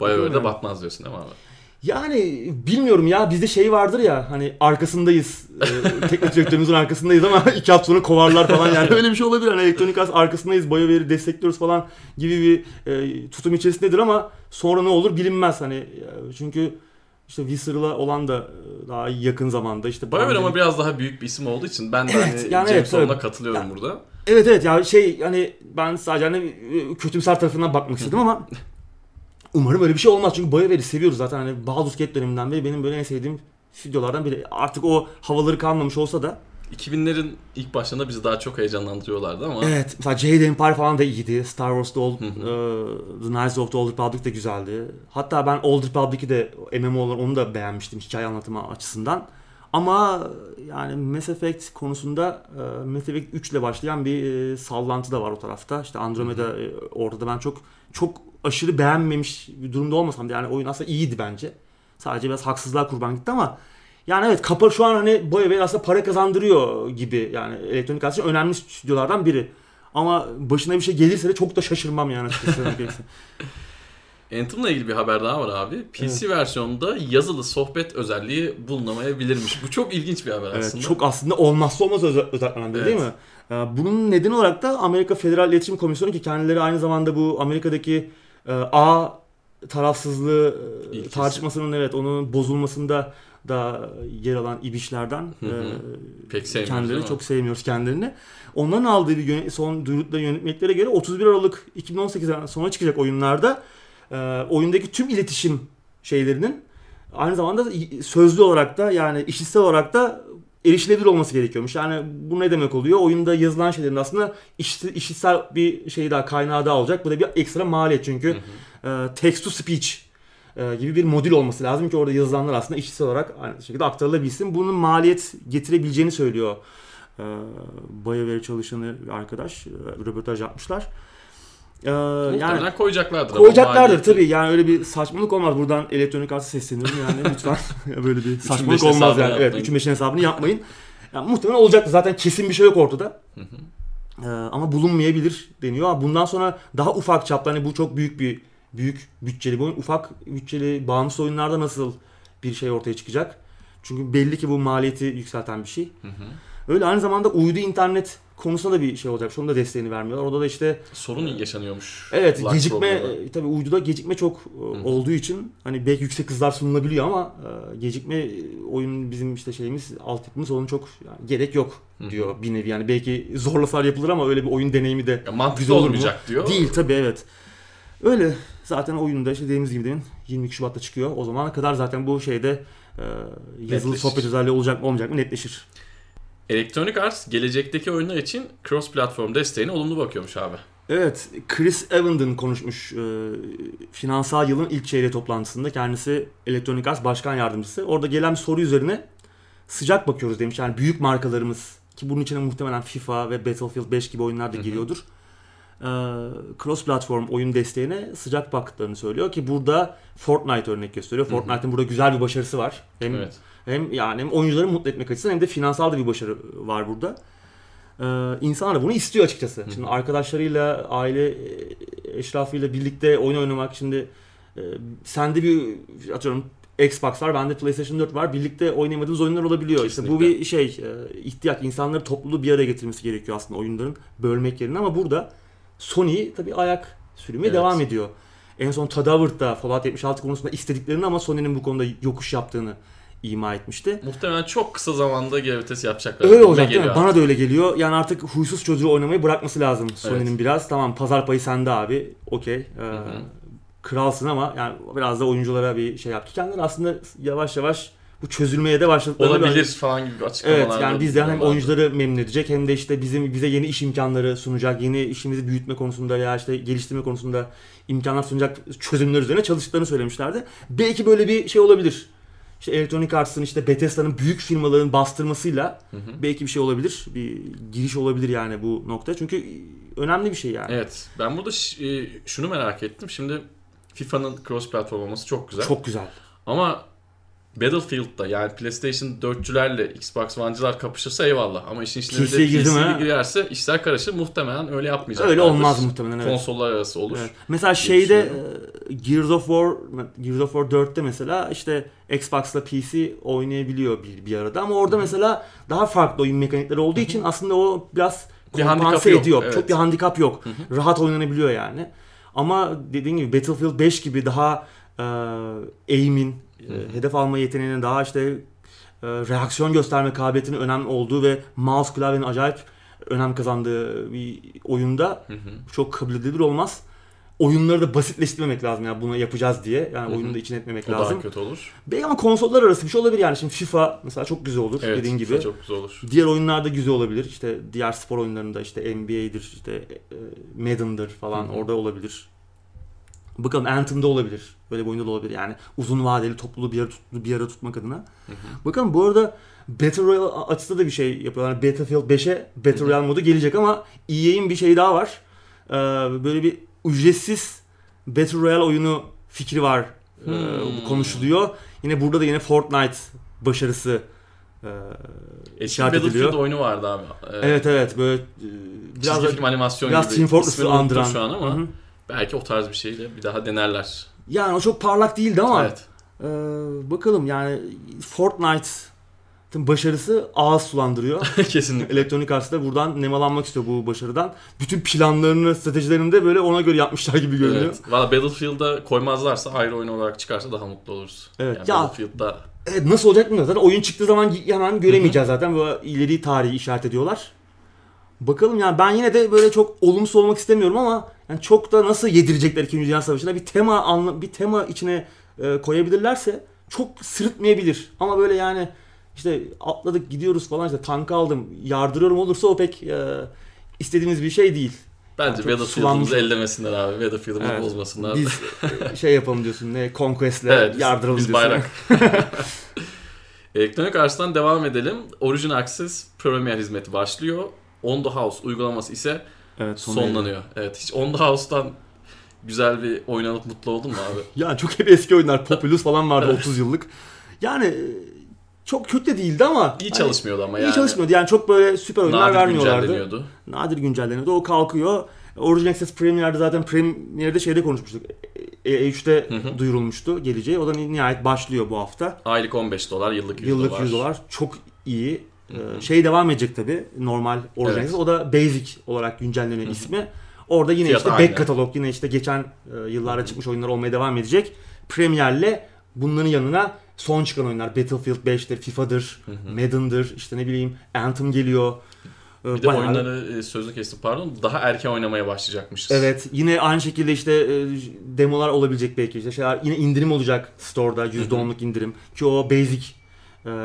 Bayağı öyle yani. Batmaz diyorsun değil mi abi? Yani bilmiyorum ya, bizde şey vardır ya hani arkasındayız, e, teknik direktörümüzün arkasındayız ama iki hafta sonra kovarlar falan yani öyle bir şey olabilir. Hani Electronic Arts arkasındayız, BioWare'i destekliyoruz falan gibi bir e, tutum içerisindedir ama sonra ne olur bilinmez hani çünkü işte Visceral'a olan da daha yakın zamanda işte. BioWare ama biraz daha büyük bir isim olduğu için ben de evet, hani yani James O'Halloran'a evet, katılıyorum yani, burada. Evet evet ya yani şey hani ben sadece hani kötümser tarafından bakmak istedim ama Umarım öyle bir şey olmaz çünkü BioWare'i seviyoruz zaten. Hani Baldur's Gate döneminden beri benim böyle en sevdiğim stüdyolardan biri. Artık o havaları kalmamış olsa da iki binlerin ilk başlarında bizi daha çok heyecanlandırıyorlardı ama. Evet, mesela Jade Empire falan da iyiydi. Star Wars The, Old, uh, The Knights of the Old Republic de güzeldi. Hatta ben Old Republic'i de M M O'lar onu da beğenmiştim hikaye anlatımı açısından. Ama yani Mass Effect konusunda uh, Mass Effect üç ile başlayan bir uh, sallantı da var o tarafta. İşte Andromeda uh, orada ben çok çok aşırı beğenmemiş bir durumda olmasam da yani oyun aslında iyiydi bence. Sadece biraz haksızlığa kurban gitti ama yani evet kapar şu an hani BioWare aslında para kazandırıyor gibi yani Electronic Arts için önemli stüdyolardan biri. Ama başına bir şey gelirse de çok da şaşırmam yani açıkçası. Anthem'la ilgili bir haber daha var abi. P C evet. versiyonunda yazılı sohbet özelliği bulunamayabilirmiş. Bu çok ilginç bir haber aslında. Evet, çok aslında olmazsa olmaz özelliklerinden biri evet. değil mi? Bunun nedeni olarak da Amerika Federal İletişim Komisyonu ki kendileri aynı zamanda bu Amerika'daki A tarafsızlığı İlkesi. tartışmasının evet onun bozulmasında da yer alan ibişlerden hı hı. E, pek kendileri çok sevmiyoruz kendilerini. Onların aldığı bir yön- son duyurukla yönetmeliklere göre otuz bir Aralık iki bin on sekizden sonra çıkacak oyunlarda e, oyundaki tüm iletişim şeylerinin aynı zamanda sözlü olarak da yani işitsel olarak da erişilebilir olması gerekiyormuş. Yani bu ne demek oluyor? Oyunda yazılan şeylerin aslında iş, işitsel bir şey daha kaynağı daha olacak. Bu da bir ekstra maliyet çünkü hı hı. E, text to speech gibi bir modül olması lazım ki orada yazılanlar aslında işitsel olarak aynı şekilde aktarılabilsin. Bunun maliyet getirebileceğini söylüyor. Ee, BioWare çalışanı arkadaş röportaj yapmışlar. Ee, yani koyacaklardır. Koyacaklardır tabii. Yani öyle bir saçmalık olmaz. Buradan Electronic Arts'a sesleniyorum yani lütfen böyle bir saçmalık olmaz yani. Evet, üçün beşin hesabını yapmayın. Yani muhtemelen olacaktır. Zaten kesin bir şey yok ortada. Hı hı. Ee, ama bulunmayabilir deniyor. Bundan sonra daha ufak çaplı hani bu çok büyük bir büyük bütçeli bu oyun. Ufak bütçeli bağımsız oyunlarda nasıl bir şey ortaya çıkacak? Çünkü belli ki bu maliyeti yükselten bir şey. Hı hı. Öyle aynı zamanda uydu internet konusunda da bir şey olacak. Şunun da desteğini vermiyorlar. Orada da işte sorun yaşanıyormuş. Evet, Black gecikme programda. Tabii uyduda gecikme çok hı. olduğu için hani belki yüksek hızlar sunulabiliyor ama gecikme oyunun bizim işte şeyimiz altyapımız onun çok yani gerek yok diyor hı hı. bir nevi. Yani belki zorlasalar yapılır ama öyle bir oyun deneyimi de mantıklı olmayacak mu? Diyor. Değil tabii evet. Öyle. Zaten oyunda işte dediğimiz gibi demin yirmi iki Şubat'ta çıkıyor. O zamana kadar zaten bu şeyde e, yazılı netleşir. Sohbet özelliği olacak mı olmayacak mı netleşir. Electronic Arts gelecekteki oyunlar için cross platform desteğine olumlu bakıyormuş abi. Evet, Chris Evenden konuşmuş e, finansal yılın ilk çeyrek toplantısında. Kendisi Electronic Arts Başkan Yardımcısı. Orada gelen bir soru üzerine sıcak bakıyoruz demiş. Yani büyük markalarımız ki bunun içine muhtemelen FIFA ve Battlefield beş gibi oyunlar da giriyordur. Hı hı. Cross platform oyun desteğine sıcak baktıklarını söylüyor ki burada Fortnite örnek gösteriyor. Fortnite'ın burada güzel bir başarısı var. Hem evet. hem yani hem oyuncuları mutlu etmek açısından hem de finansal da bir başarı var burada. Ee, insanlar da bunu istiyor açıkçası. Hı-hı. Şimdi arkadaşlarıyla, aile eşrafıyla birlikte oyun oynamak şimdi e, sende bir atıyorum Xbox var, bende PlayStation dört var. Birlikte oynayamadığımız oyunlar olabiliyor. Kesinlikle. İşte bu bir şey, e, ihtiyaç. İnsanları topluluğu bir araya getirmesi gerekiyor aslında oyunların bölmek yerine ama burada Sony tabii ayak sürmeye evet. devam ediyor. En son Tadavert'da Fallout yetmiş altı konusunda istediklerini ama Sony'nin bu konuda yokuş yaptığını ima etmişti. Muhtemelen çok kısa zamanda G V T'si yapacaklar. Öyle olacak değil mi? Artık. Bana da öyle geliyor. Yani artık huysuz çocuğu oynamayı bırakması lazım Sony'nin evet. biraz. Tamam pazar payı sende abi. Okey. Ee, kralsın ama yani biraz da oyunculara bir şey yap. Kendileri aslında yavaş yavaş bu çözülmeye de başladıkları olabilir böyle falan gibi açıklamalar. Evet yani bizden hem oyuncuları memnun edecek hem de işte bizim bize yeni iş imkanları sunacak, yeni işimizi büyütme konusunda ya işte geliştirme konusunda imkanlar sunacak çözümler üzerine çalıştıklarını söylemişlerdi. Belki böyle bir şey olabilir. İşte Electronic Arts'ın işte Bethesda'nın büyük firmaların bastırmasıyla hı hı. belki bir şey olabilir. Bir giriş olabilir yani bu noktaya. Çünkü önemli bir şey yani. Evet. Ben burada ş- şunu merak ettim. Şimdi FIFA'nın cross platform olması çok güzel. Çok güzel. Ama Battlefield'da yani PlayStation dörtçülerle Xbox One'cılar kapışırsa eyvallah ama işin içine P C'ye girerse işler karışır muhtemelen öyle yapmayacaklar. Öyle olmaz muhtemelen evet. Konsollar arası olur. Evet. Mesela şeyde Gears of War Gears of War dörtte mesela işte Xbox'la P C oynayabiliyor bir, bir arada ama orada Hı-hı. mesela daha farklı oyun mekanikleri olduğu Hı-hı. için aslında o biraz kompanse ediyor. Evet. Çok bir handikap yok. Hı-hı. Rahat oynanabiliyor yani. Ama dediğin gibi Battlefield beş gibi daha e, aim'in Hı-hı. hedef alma yeteneğinin daha işte e, reaksiyon gösterme kabiliyetinin önemli olduğu ve mouse klavyenin acayip önem kazandığı bir oyunda Hı-hı. çok kabul edilebilir olmaz. oyunları da basitleştirmemek lazım yani bunu yapacağız diye. Yani Hı-hı. oyunu da içine etmemek o lazım. O daha kötü olur. Belki ama konsollar arası bir şey olabilir yani. Şimdi FIFA mesela çok güzel olur evet, dediğin gibi. Evet, çok güzel olur. Diğer oyunlar da güzel olabilir. İşte diğer spor oyunlarında işte N B A'dir, işte Madden'dır falan Hı-hı. orada olabilir. Bakalım Anthem'da olabilir. Böyle bir oyunda da olabilir yani. Uzun vadeli topluluğu bir, bir ara tutmak adına. Hı-hı. Bakalım bu arada Battle Royale açısında da bir şey yapıyorlar. Yani Battlefield beşe Battle Hı-hı. Royale modu gelecek ama E A'in bir şeyi daha var. Ee, böyle bir ücretsiz Battle Royale oyunu fikri var ee, hmm. konuşuluyor. Yine burada da yine Fortnite başarısı e, işaret ediliyor. Battlefield oyunu vardı abi. Ee, evet evet böyle e, biraz çizgi film animasyon biraz gibi. Team Fortress'ı andıran şu an ama Hı-hı. belki o tarz bir şeyle bir daha denerler. Yani o çok parlak değildi ama evet. e, bakalım yani Fortnite'ın başarısı ağız sulandırıyor. Kesinlikle. Electronic Arts da buradan nemalanmak istiyor bu başarıdan. Bütün planlarını, stratejilerini de böyle ona göre yapmışlar gibi görünüyor. Evet. Valla Battlefield'a koymazlarsa ayrı oyun olarak çıkarsa daha mutlu oluruz. Evet. Yani ya, Battlefield'da evet, nasıl olacak bilmiyorum. Zaten oyun çıktığı zaman hemen göremeyeceğiz Hı-hı. zaten. Böyle ileri tarihi işaret ediyorlar. Bakalım yani ben yine de böyle çok olumsuz olmak istemiyorum ama yani çok da nasıl yedirecekler ikinci. Dünya Savaşı'nda bir tema anla, bir tema içine e, koyabilirlerse çok sırıtmayabilir. Ama böyle yani işte atladık gidiyoruz falan işte tankı aldım yardırıyorum olursa o pek e, istediğimiz bir şey değil. Bence yani Battlefield'ımızı ellemesinler abi. Battlefield'ımızı evet, bozmasınlar. Biz şey yapalım diyorsun ne Conquest'le evet, yardıralım biz, biz diyorsun. Biz bayrak. Electronic Arts'tan devam edelim. Origin Access Premier hizmeti başlıyor. On the House uygulaması ise evet, sonlanıyor. Evet, hiç On the House'tan güzel bir oynanıp mutlu oldun mu abi? Yani çok hep eski oyunlar. Populous falan vardı otuz yıllık. Yani çok kötü de değildi ama. İyi çalışmıyordu hani, ama yani. İyi çalışmıyordu. Yani çok böyle süper oyunlar nadir vermiyorlardı. Nadir güncelleniyordu. Nadir güncelleniyordu. O kalkıyor. Origin Access Premier'de zaten Premier'de şeyde konuşmuştuk. E üç'te hı hı. duyurulmuştu geleceği. O da nihayet başlıyor bu hafta. Aylık on beş dolar, yıllık yüz dolar. Yıllık yüz dolar. Çok iyi. Hı-hı. Şey devam edecek tabii normal orijinal evet. O da basic olarak güncelleniyor ismi. Orada yine fiyat işte aynı. Back katalog yine işte geçen yıllara Hı-hı. çıkmış oyunlar olmaya devam edecek. Premier'le bunların yanına son çıkan oyunlar Battlefield beş'tir, FIFA'dır, Hı-hı. Madden'dır, işte ne bileyim Anthem geliyor. Bir de bayağı oyunları sözünü kestim pardon daha erken oynamaya başlayacakmışız. Evet yine aynı şekilde işte demolar olabilecek belki işte şeyler yine indirim olacak store'da yüzde onluk indirim ki o basic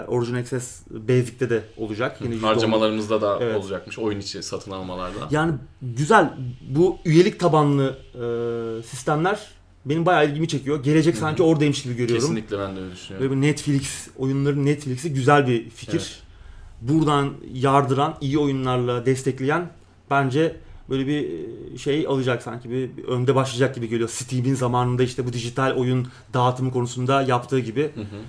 Origin Access Basic'te de olacak. Yine harcamalarımızda da evet. olacakmış. Oyun içi satın almalarda. Yani güzel. Bu üyelik tabanlı e, sistemler benim bayağı ilgimi çekiyor. Gelecek Hı-hı. sanki oradaymış gibi görüyorum. Kesinlikle ben de öyle düşünüyorum. Böyle Netflix, oyunların Netflix'i güzel bir fikir. Evet. Buradan yardıran, iyi oyunlarla destekleyen bence böyle bir şey alacak sanki. Bir, bir önde başlayacak gibi geliyor. Steam'in zamanında işte bu dijital oyun dağıtımı konusunda yaptığı gibi. Hı hı.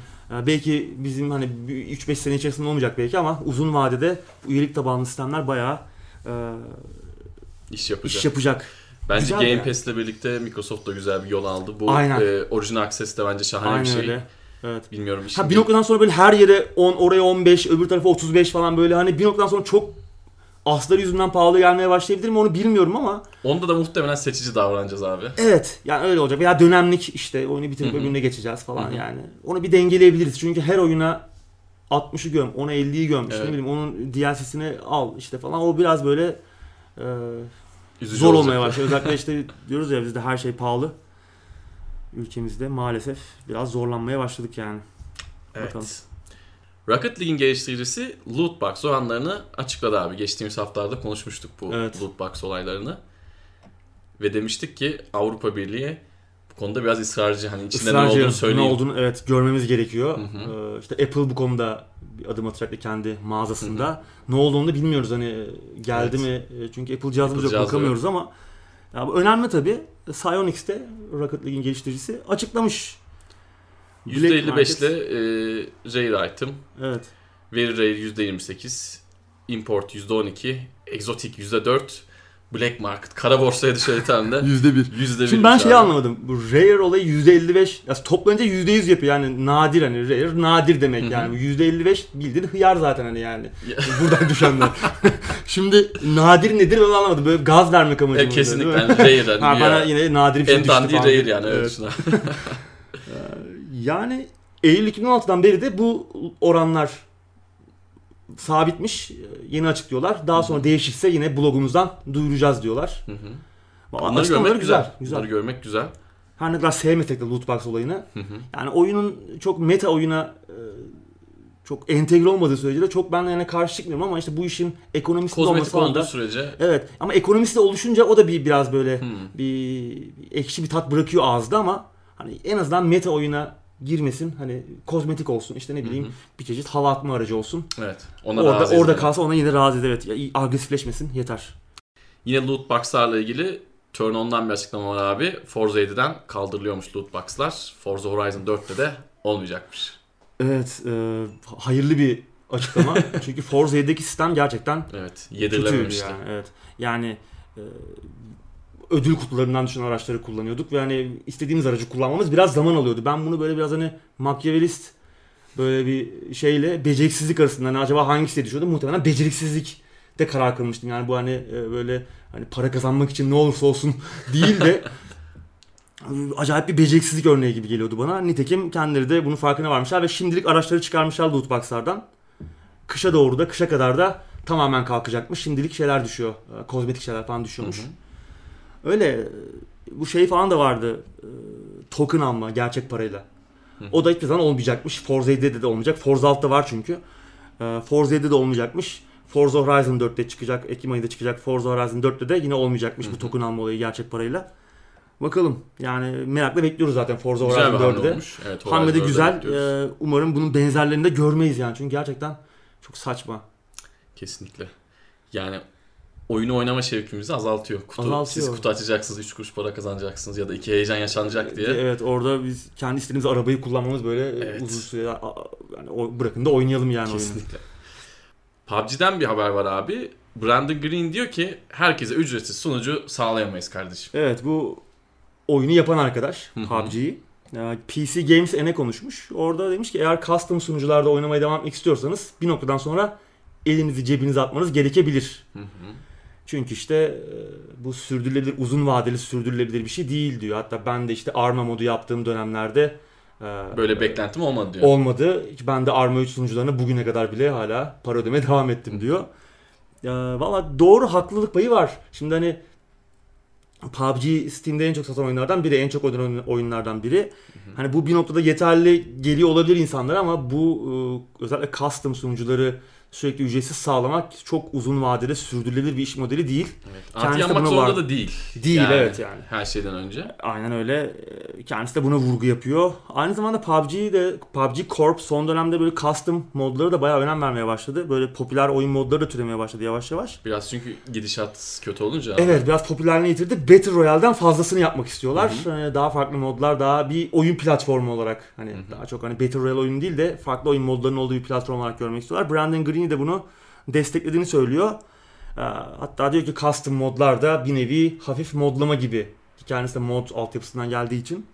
Belki bizim hani üç beş sene içerisinde olmayacak belki ama uzun vadede üyelik tabanlı sistemler bayağı e, iş yapacak. İş yapacak. Bence güzel Game yani. Pass'le birlikte Microsoft da güzel bir yol aldı. Bu e, Origin Access de bence şahane Aynen bir şey. Öyle. Evet. Bilmiyorum bir şey. Ha bir noktadan sonra böyle her yere on, oraya on beş, öbür tarafa otuz beş falan böyle hani bir noktadan sonra çok asları yüzünden pahalı gelmeye başlayabilir mi onu bilmiyorum ama onda da muhtemelen seçici davranacağız abi. Evet. Yani öyle olacak. Veya dönemlik işte oyunu bitirip öbürüne geçeceğiz falan Hı-hı. yani. Onu bir dengeleyebiliriz. Çünkü her oyuna altmışı göm, ona elliyi göm, evet. işte ne bileyim onun D L C'sini al işte falan. O biraz böyle e, zor olacak. Olmaya başlıyor. Özellikle işte diyoruz ya bizde her şey pahalı. Ülkemizde maalesef biraz zorlanmaya başladık yani. Evet. Bakalım. Rocket League'in geliştiricisi Lootbox oranlarını açıkladı abi. Geçtiğimiz haftalarda konuşmuştuk bu evet. Lootbox olaylarını. Ve demiştik ki Avrupa Birliği bu konuda biraz ısrarcı. Hani içinde ısrarcı, ne olduğunu söyleyeyim. Ne olduğunu evet görmemiz gerekiyor. Ee, işte Apple bu konuda bir adım atacak kendi mağazasında. Hı-hı. Ne olduğunu da bilmiyoruz hani geldi evet. mi? Çünkü Apple cihazımız yok bakamıyoruz yok. Ama ya bu önemli tabii. Psyonix'te Rocket League'in geliştiricisi açıklamış. yüzde elli beş'le e, rare item, evet. very rare yüzde yirmi sekiz, import yüzde on iki, exotic yüzde dört, black market, kara borsaya düşen itemde yüzde bir. Şimdi ben şeyi anlamadım, bu rare olayı yüzde elli beş, yani toplanınca yüzde yüz yapıyor yani nadir hani rare, nadir demek Hı-hı. yani yüzde elli beş bildiğin hıyar zaten hani yani buradan düşenler. Şimdi nadir nedir ben anlamadım, böyle gaz vermek amacı mı? E, kesinlikle yani rare hani. Ha, bana yine nadir bir şey düştü falan. Rare yani evet. evet. Yani Eylül iki bin on altı'dan beri de bu oranlar sabitmiş. Yeni açıklıyorlar. Daha sonra Hı-hı. değişirse yine blogumuzdan duyuracağız diyorlar. Hı-hı. Onları görmek güzel. güzel. Onları görmek güzel. Her ne kadar sevmesek de loot box olayını. Hı hı. Yani oyunun çok meta oyuna e, çok entegre olmadığı sürece de çok ben yani karşı çıkmıyorum ama işte bu işin ekonomisi de olması anda. Sürece. Evet. Ama ekonomisi de oluşunca o da bir biraz böyle hmm. bir ekşi bir tat bırakıyor ağızda ama hani en azından meta oyuna girmesin. Hani kozmetik olsun. İşte ne bileyim hı hı. bir çeşit hava atma aracı olsun. Evet. Ona orada razı orada kalsa ona yine razı evet. Ya, agresifleşmesin. Yeter. Yine loot box'larla ilgili Turn On'dan bir açıklama var abi. Forza yediden kaldırılıyormuş loot box'lar. Forza Horizon dörtte de olmayacakmış. Evet. E, hayırlı bir açıklama. Çünkü Forza yedideki sistem gerçekten evet, yedirilememişti. Yani. Evet. Yani e, ödül kutularından düşen araçları kullanıyorduk. Ve hani istediğimiz aracı kullanmamız biraz zaman alıyordu. Ben bunu böyle biraz hani makyavelist böyle bir şeyle beceriksizlik arasında hani acaba hangisiyle düşüyordu? Muhtemelen beceriksizlik de karar kılmıştım. Yani bu hani e, böyle hani para kazanmak için ne olursa olsun değil de acayip bir beceriksizlik örneği gibi geliyordu bana. Nitekim kendileri de bunun farkına varmışlar ve şimdilik araçları çıkarmışlar loot box'lardan. Kışa doğru da kışa kadar da tamamen kalkacakmış. Şimdilik şeyler düşüyor. Kozmetik şeyler falan düşüyormuş. Hı hı. Öyle bu şey falan da vardı. Token alma gerçek parayla. Hı hı. O da hiçbir zaman olmayacakmış. Forza yedide de olmayacak. Forza altıda var çünkü. Forza yedide de olmayacakmış. Forza Horizon dörtte çıkacak. Ekim ayında çıkacak. Forza Horizon dörtte de yine olmayacakmış hı hı. bu token alma olayı gerçek parayla. Bakalım. Yani merakla bekliyoruz zaten Forza Horizon dörtte. Güzel bir hamle olmuş. Evet, hamle de güzel. Ee, umarım bunun benzerlerini de görmeyiz yani. Çünkü gerçekten çok saçma. Kesinlikle. Yani oyunu oynama şevkimizi azaltıyor. Kutu, azaltıyor. Siz kutu açacaksınız, üç kuruş para kazanacaksınız ya da iki heyecan yaşanacak diye. Evet, orada biz kendi istediğimiz arabayı kullanmamız böyle evet. uzun süre. Yani bırakın da oynayalım yani oyunu. Kesinlikle. Oyunu. P U B G'den bir haber var abi. Brandon Green diyor ki herkese ücretsiz sunucu sağlayamayız kardeşim. Evet, bu oyunu yapan arkadaş P U B G'yi P C Games'e konuşmuş. Orada demiş ki eğer custom sunucularda oynamaya devam etmek istiyorsanız bir noktadan sonra elinizi cebinize atmanız gerekebilir. Hı hı. Çünkü işte bu sürdürülebilir, uzun vadeli sürdürülebilir bir şey değil diyor. Hatta ben de işte Arma modu yaptığım dönemlerde böyle e, beklentim olmadı diyor. Olmadı. Ben de Arma üç sunucularına bugüne kadar bile hala para ödemeye devam ettim diyor. E, Valla doğru, haklılık payı var. Şimdi hani P U B G Steam'de en çok satan oyunlardan biri, en çok oynanan oyunlardan biri. Hı hı. Hani bu bir noktada yeterli geliyor olabilir insanlara ama bu özellikle custom sunucuları sürekli ücretsiz sağlamak çok uzun vadede sürdürülebilir bir iş modeli değil. Evet. Anti yanmak zorunda da değil. Değil yani, evet yani. Her şeyden önce. Aynen öyle. Kendisi de buna vurgu yapıyor. Aynı zamanda P U B G'de P U B G Corp son dönemde böyle custom modları da bayağı önem vermeye başladı. Böyle popüler oyun modları da türemeye başladı yavaş yavaş. Biraz çünkü gidişat kötü olunca. Evet, biraz popülerliğini yitirdi. Battle Royale'den fazlasını yapmak istiyorlar. Hı hı. Daha farklı modlar, daha bir oyun platformu olarak hani hı hı. daha çok hani Battle Royale oyunu değil de farklı oyun modlarının olduğu bir platform olarak görmek istiyorlar. Brandon Green de bunu desteklediğini söylüyor. Hatta diyor ki custom modlar da bir nevi hafif modlama gibi. Hikayesi de mod altyapısından geldiği için.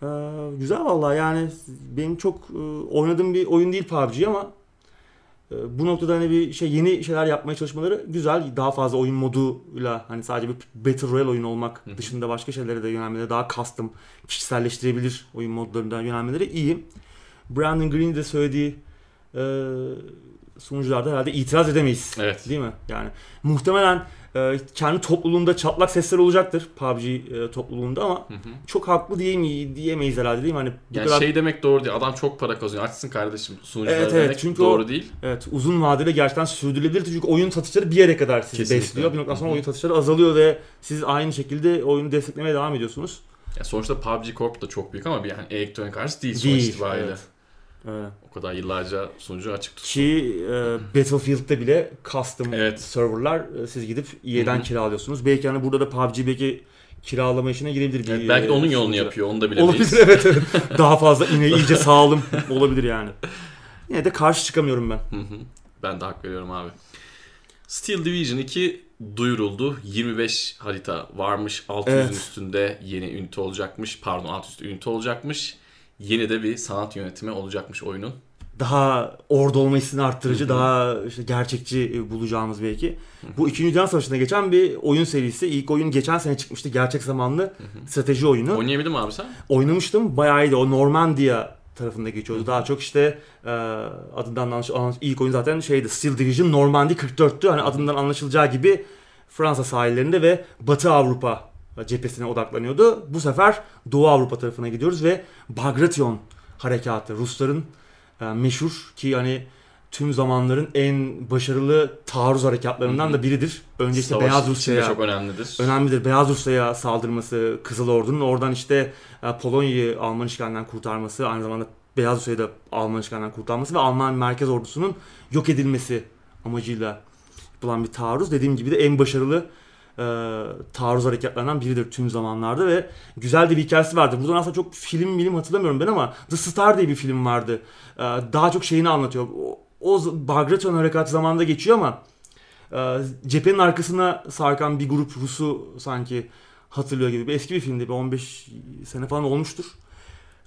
Hı hı. Güzel vallahi, yani benim çok oynadığım bir oyun değil P U B G ama bu noktada hani bir şey, yeni şeyler yapmaya çalışmaları güzel. Daha fazla oyun moduyla hani sadece bir Battle Royale oyunu olmak hı hı. dışında başka şeylere de yönelmeleri, daha custom kişiselleştirebilir oyun modlarından yönelmeleri iyi. Brandon Green'in de söylediği Ee, sunucularda herhalde itiraz edemeyiz. Evet. Değil mi? Yani muhtemelen e, kendi topluluğunda çatlak sesler olacaktır P U B G e, topluluğunda ama hı hı. çok haklı diyemeyiz, diyemeyiz herhalde, değil mi? Hani bu yani kadar... şey demek doğru değil. Adam çok para kazanıyor. Açsın kardeşim sunuculara evet, demek evet, doğru o, değil. Evet. Uzun vadede gerçekten sürdürülebilir. Çünkü oyun satışları bir yere kadar sizi kesinlikle besliyor. Bir noktadan sonra hı hı. oyun satışları azalıyor ve siz aynı şekilde oyunu desteklemeye devam ediyorsunuz. Ya sonuçta P U B G Corp da çok büyük ama bir yani Electronic Arts değil sonuç itibariyle. Evet. Evet. O kadar yıllarca sunucu açık tuttu. Ki e, Battlefield'de bile custom evet. serverlar e, siz gidip E A'den kiralıyorsunuz. Belki hani burada da P U B G belki kiralama işine girebilir. Bir, evet, belki e, onun yolunu sunucu yapıyor, onu da bilemeyiz. Olabilir evet evet. Daha fazla yine iyice sağlam olabilir yani. Yine de karşı çıkamıyorum ben. Ben de hak veriyorum abi. Steel Division iki duyuruldu. yirmi beş harita varmış. altı yüzün evet. üstünde yeni ünite olacakmış. Pardon alt üstü ünite olacakmış. Yeni de bir sanat yönetimi olacakmış oyunun. Daha orada olma hissini arttırıcı, hı-hı. daha işte gerçekçi bulacağımız belki. Hı-hı. Bu ikinci Dünya Savaşı'nda geçen bir oyun serisi. İlk oyun geçen sene çıkmıştı. Gerçek zamanlı hı-hı. strateji oyunu. Oynayabildin mi abi sen? Oynamıştım. Bayağı iyiydi. O Normandiya tarafında geçiyordu. Hı-hı. Daha çok işte adından anlaşılacağı ilk oyun zaten şeydi. Steel Division Normandy kırk dörttü. Hani adından anlaşılacağı gibi Fransa sahillerinde ve Batı Avrupa cephesine odaklanıyordu. Bu sefer Doğu Avrupa tarafına gidiyoruz ve Bagration harekatı, Rusların meşhur ki hani tüm zamanların en başarılı taarruz harekatlarından hı hı. da biridir. Önce işte Savaş Beyaz Rusya'ya çok önemlidir. Önemlidir. Beyaz Rusya'ya saldırması, Kızıl Ordu'nun oradan işte Polonya'yı Alman işgalinden kurtarması, aynı zamanda Beyaz Rusya'yı da Alman işgalinden kurtarması ve Alman merkez ordusunun yok edilmesi amacıyla yapılan bir taarruz. Dediğim gibi de en başarılı e, taarruz harekatlarından biridir tüm zamanlarda ve güzel de bir hikayesi vardı. Buradan aslında çok film milim hatırlamıyorum ben ama The Star diye bir film vardı. E, daha çok şeyini anlatıyor. O, o Bagration harekatı zamanında geçiyor ama e, cephenin arkasına sarkan bir grup Rus'u sanki hatırlıyor gibi. Bir eski bir filmdi. Bir on beş sene falan olmuştur.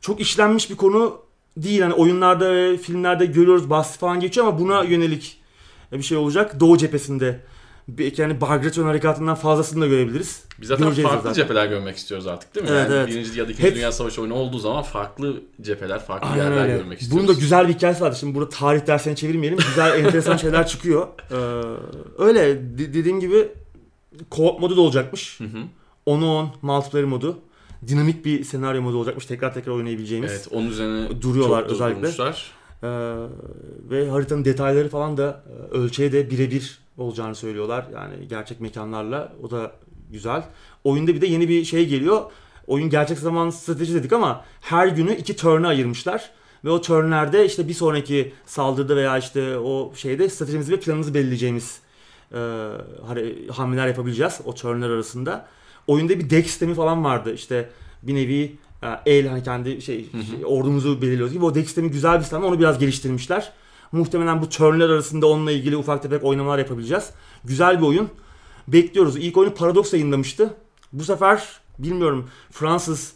Çok işlenmiş bir konu değil. Hani oyunlarda ve filmlerde görüyoruz, bahsi falan geçiyor ama buna yönelik bir şey olacak. Doğu cephesinde. Yani Bagration harekatından fazlasını da görebiliriz. Biz zaten göreceğiz farklı zaten cepheler görmek istiyoruz artık değil mi? Evet, yani evet. Birinci ya da ikinci Hep... Dünya Savaşı oyunu olduğu zaman farklı cepheler, farklı Aynen yerler öyle. görmek istiyoruz. Bunun da güzel bir hikayesi vardı. Şimdi burada tarih dersine çevirmeyelim. Güzel, enteresan şeyler çıkıyor. Ee, öyle D- dediğim gibi co-op modu da olacakmış. on on multiplayer modu. Dinamik bir senaryo modu olacakmış. Tekrar tekrar oynayabileceğimiz. Evet, onun üzerine duruyorlar özellikle. Durmuşlar. Ee, ve haritanın detayları falan da ölçeğe de birebir olacağını söylüyorlar. Yani gerçek mekanlarla. O da güzel. Oyunda bir de yeni bir şey geliyor. Oyun gerçek zaman strateji dedik ama her günü iki turn'a ayırmışlar. Ve o turn'lerde işte bir sonraki saldırıda veya işte o şeyde stratejimizi ve planımızı belirleyeceğimiz e, hamleler yapabileceğiz o turn'ler arasında. Oyunda bir deck sistemi falan vardı. İşte bir nevi el hani kendi şey, hı hı. şey ordumuzu belirliyoruz gibi. O deck sistemi güzel bir sistem. Onu biraz geliştirmişler. Muhtemelen bu turn'ler arasında onunla ilgili ufak tefek oynamalar yapabileceğiz. Güzel bir oyun. Bekliyoruz. İlk oyunu Paradox yayınlamıştı. Bu sefer bilmiyorum Fransız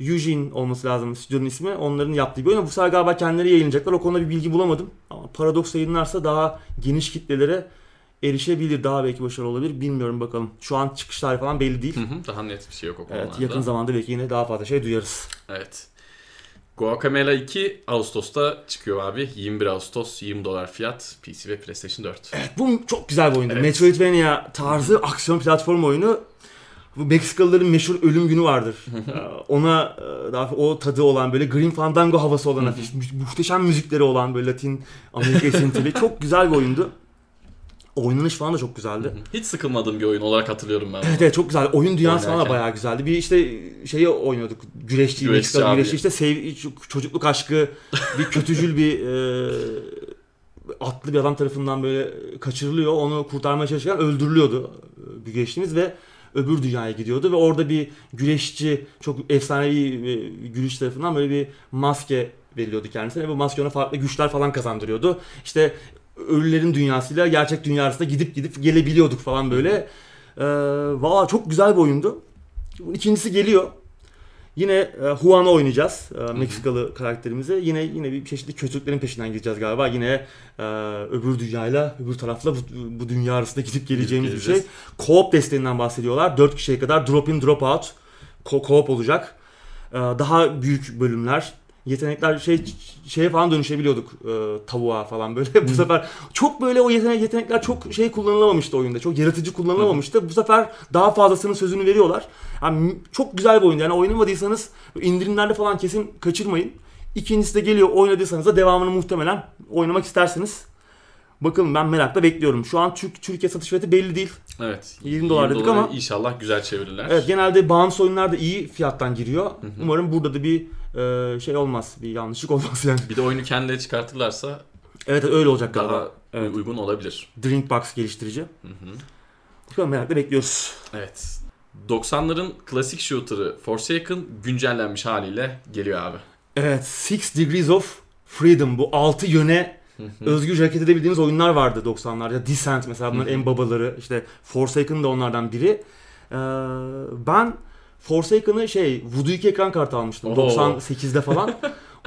Eugene olması lazım stüdyonun ismi. Onların yaptığı bir oyun. Bu sefer galiba kendileri yayınlayacaklar. O konuda bir bilgi bulamadım. Ama Paradox yayınlarsa daha geniş kitlelere erişebilir. Daha belki başarılı olabilir. Bilmiyorum bakalım. Şu an çıkış tarihi falan belli değil. Hı hı, daha net bir şey yok o konularda. Evet, yakın zamanda belki yine daha fazla şey duyarız. Evet. Guacamelee iki Ağustos'ta çıkıyor abi. yirmi bir Ağustos yirmi dolar fiyat. P C ve PlayStation dört. Evet, bu çok güzel bir oyundu. Evet. Metroidvania tarzı aksiyon platform oyunu. Bu Meksikalıların meşhur ölüm günü vardır. Ona daha o tadı olan böyle Green Fandango havası olan afiş, muhteşem müzikleri olan böyle Latin Amerika esintili çok güzel bir oyundu. Oynanış falan da çok güzeldi. Hiç sıkılmadığım bir oyun olarak hatırlıyorum ben. Evet, evet çok güzel. Oyun dünyası falan da bayağı güzeldi. Bir işte şeyi oynuyorduk. Güreşçi, Meksikalı güreşçi. İşte sev, çocukluk aşkı, bir kötücül bir e, atlı bir adam tarafından böyle kaçırılıyor. Onu kurtarmaya çalışırken öldürülüyordu bir güreşçimiz ve öbür dünyaya gidiyordu. Ve orada bir güreşçi, çok efsanevi bir güreş tarafından böyle bir maske veriliyordu kendisine. Ve bu maske ona farklı güçler falan kazandırıyordu. İşte ölülerin dünyasıyla gerçek dünya arasında gidip gidip gelebiliyorduk falan böyle. Ee, Valla çok güzel bir oyundu. İkincisi geliyor. Yine e, Juan'ı oynayacağız. E, Meksikalı karakterimizi. Yine yine bir çeşitli kötülüklerin peşinden gideceğiz galiba. Yine e, öbür dünyayla, öbür tarafla bu, bu dünya arasında gidip geleceğimiz gidip bir şey. Co-op desteğinden bahsediyorlar. dört kişiye kadar drop in drop out Co- co-op olacak. E, daha büyük bölümler. Yetenekler şey şeye falan dönüşebiliyorduk e, tavuğa falan böyle. Bu sefer çok böyle o yetenek yetenekler çok şey kullanılamamıştı oyunda. Çok yaratıcı kullanılamamıştı. Bu sefer daha fazlasının sözünü veriyorlar. Yani çok güzel bir oyun. Yani oynamadıysanız indirimlerde falan kesin kaçırmayın. İkincisi de geliyor. Oynadıysanız da devamını muhtemelen oynamak istersiniz. Bakın ben merakla bekliyorum. Şu an Türk Türkiye satış fiyatı belli değil. Evet. yirmi dolar dedik ama inşallah güzel çevirirler. Evet, genelde bağımsız oyunlar da iyi fiyattan giriyor. Hı hı. Umarım burada da bir e, şey olmaz, bir yanlışlık olmaz yani. Bir de oyunu kendileri çıkartırlarsa evet öyle olacak galiba. Daha evet. uygun olabilir. Drinkbox geliştirici. Hı hı. Bakın merakla bekliyoruz. Evet. doksanların klasik shooter'ı Forsaken güncellenmiş haliyle geliyor abi. Evet, Six Degrees of Freedom, bu altı yöne özgürce hareket edebildiğimiz oyunlar vardı doksanlarda. Descent mesela bunların en babaları. İşte Forsaken da onlardan biri. Ee, ben Forsaken'ı şey Voodoo iki ekran kartı almıştım Oo. doksan sekizde falan.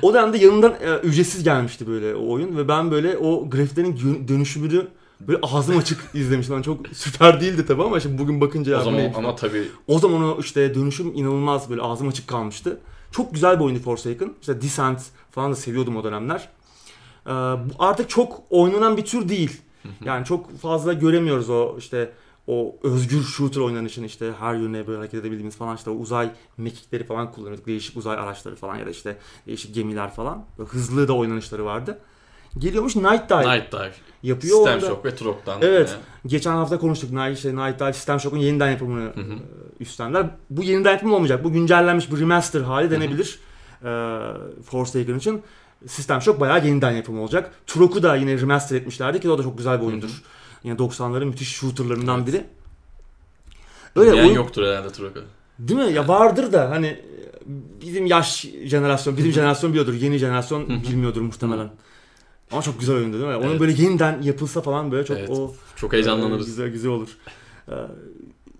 O dönemde yanından e, ücretsiz gelmişti böyle o oyun ve ben böyle o grafiklerin dönüşümünü böyle ağzım açık izlemiştim. Yani çok süper değildi tabii ama şimdi bugün bakınca o zaman neymiş, ama tabii o zaman o işte dönüşüm inanılmaz böyle ağzım açık kalmıştı. Çok güzel bir oyundu Forsaken. İşte Descent falan da seviyordum o dönemler. Artık çok oynanan bir tür değil. Yani çok fazla göremiyoruz o işte o özgür shooter oynanışını işte her yöne böyle hareket edebildiğimiz falan işte uzay mekikleri falan kullanıyorduk. Değişik uzay araçları falan ya da işte değişik gemiler falan. Böyle hızlı da oynanışları vardı. Geliyormuş Night Dive. Night Dive. Yapıyor System Shock ve Turok'tan. Evet. Yani. Geçen hafta konuştuk. Night, şey, Night Dive System Shock'un yeniden yapımını hı hı. üstlendiler. Bu yeniden yapımı olmayacak. Bu güncellenmiş bir remaster hali denebilir. Hı hı. E, Forsaken için. System Shock bayağı yeniden yapımı olacak. Turok'u da yine remaster etmişlerdi ki o da çok güzel bir oyundur. Hı hı. Yani doksanların müthiş shooterlarından evet. biri. Öyle yani oyun... yoktur herhalde Turok'a. Değil mi? Yani. Ya vardır da hani bizim yaş jenerasyon, bizim jenerasyon biliyordur. Yeni jenerasyon bilmiyordur muhtemelen. Ama çok güzel oyundu değil mi? Onun evet. böyle yeniden yapılsa falan böyle çok evet. o çok heyecanlanırız. E, güzel güzel olur. E,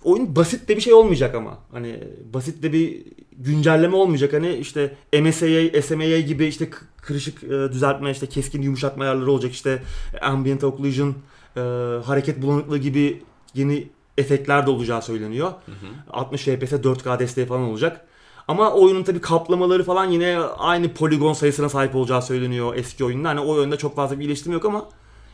oyun basit de bir şey olmayacak ama. Hani basit de bir güncelleme olmayacak. Hani işte M S A, S M A gibi işte kırışık e, düzeltme, işte keskin yumuşatma ayarları olacak. İşte ambient occlusion, e, hareket bulanıklığı gibi yeni efektler de olacağı söyleniyor. Hı hı. altmış F P S dört K desteği falan olacak. Ama oyunun tabii kaplamaları falan yine aynı poligon sayısına sahip olacağı söyleniyor eski oyunda. Hani o oyunda çok fazla bir iyileştirme yok ama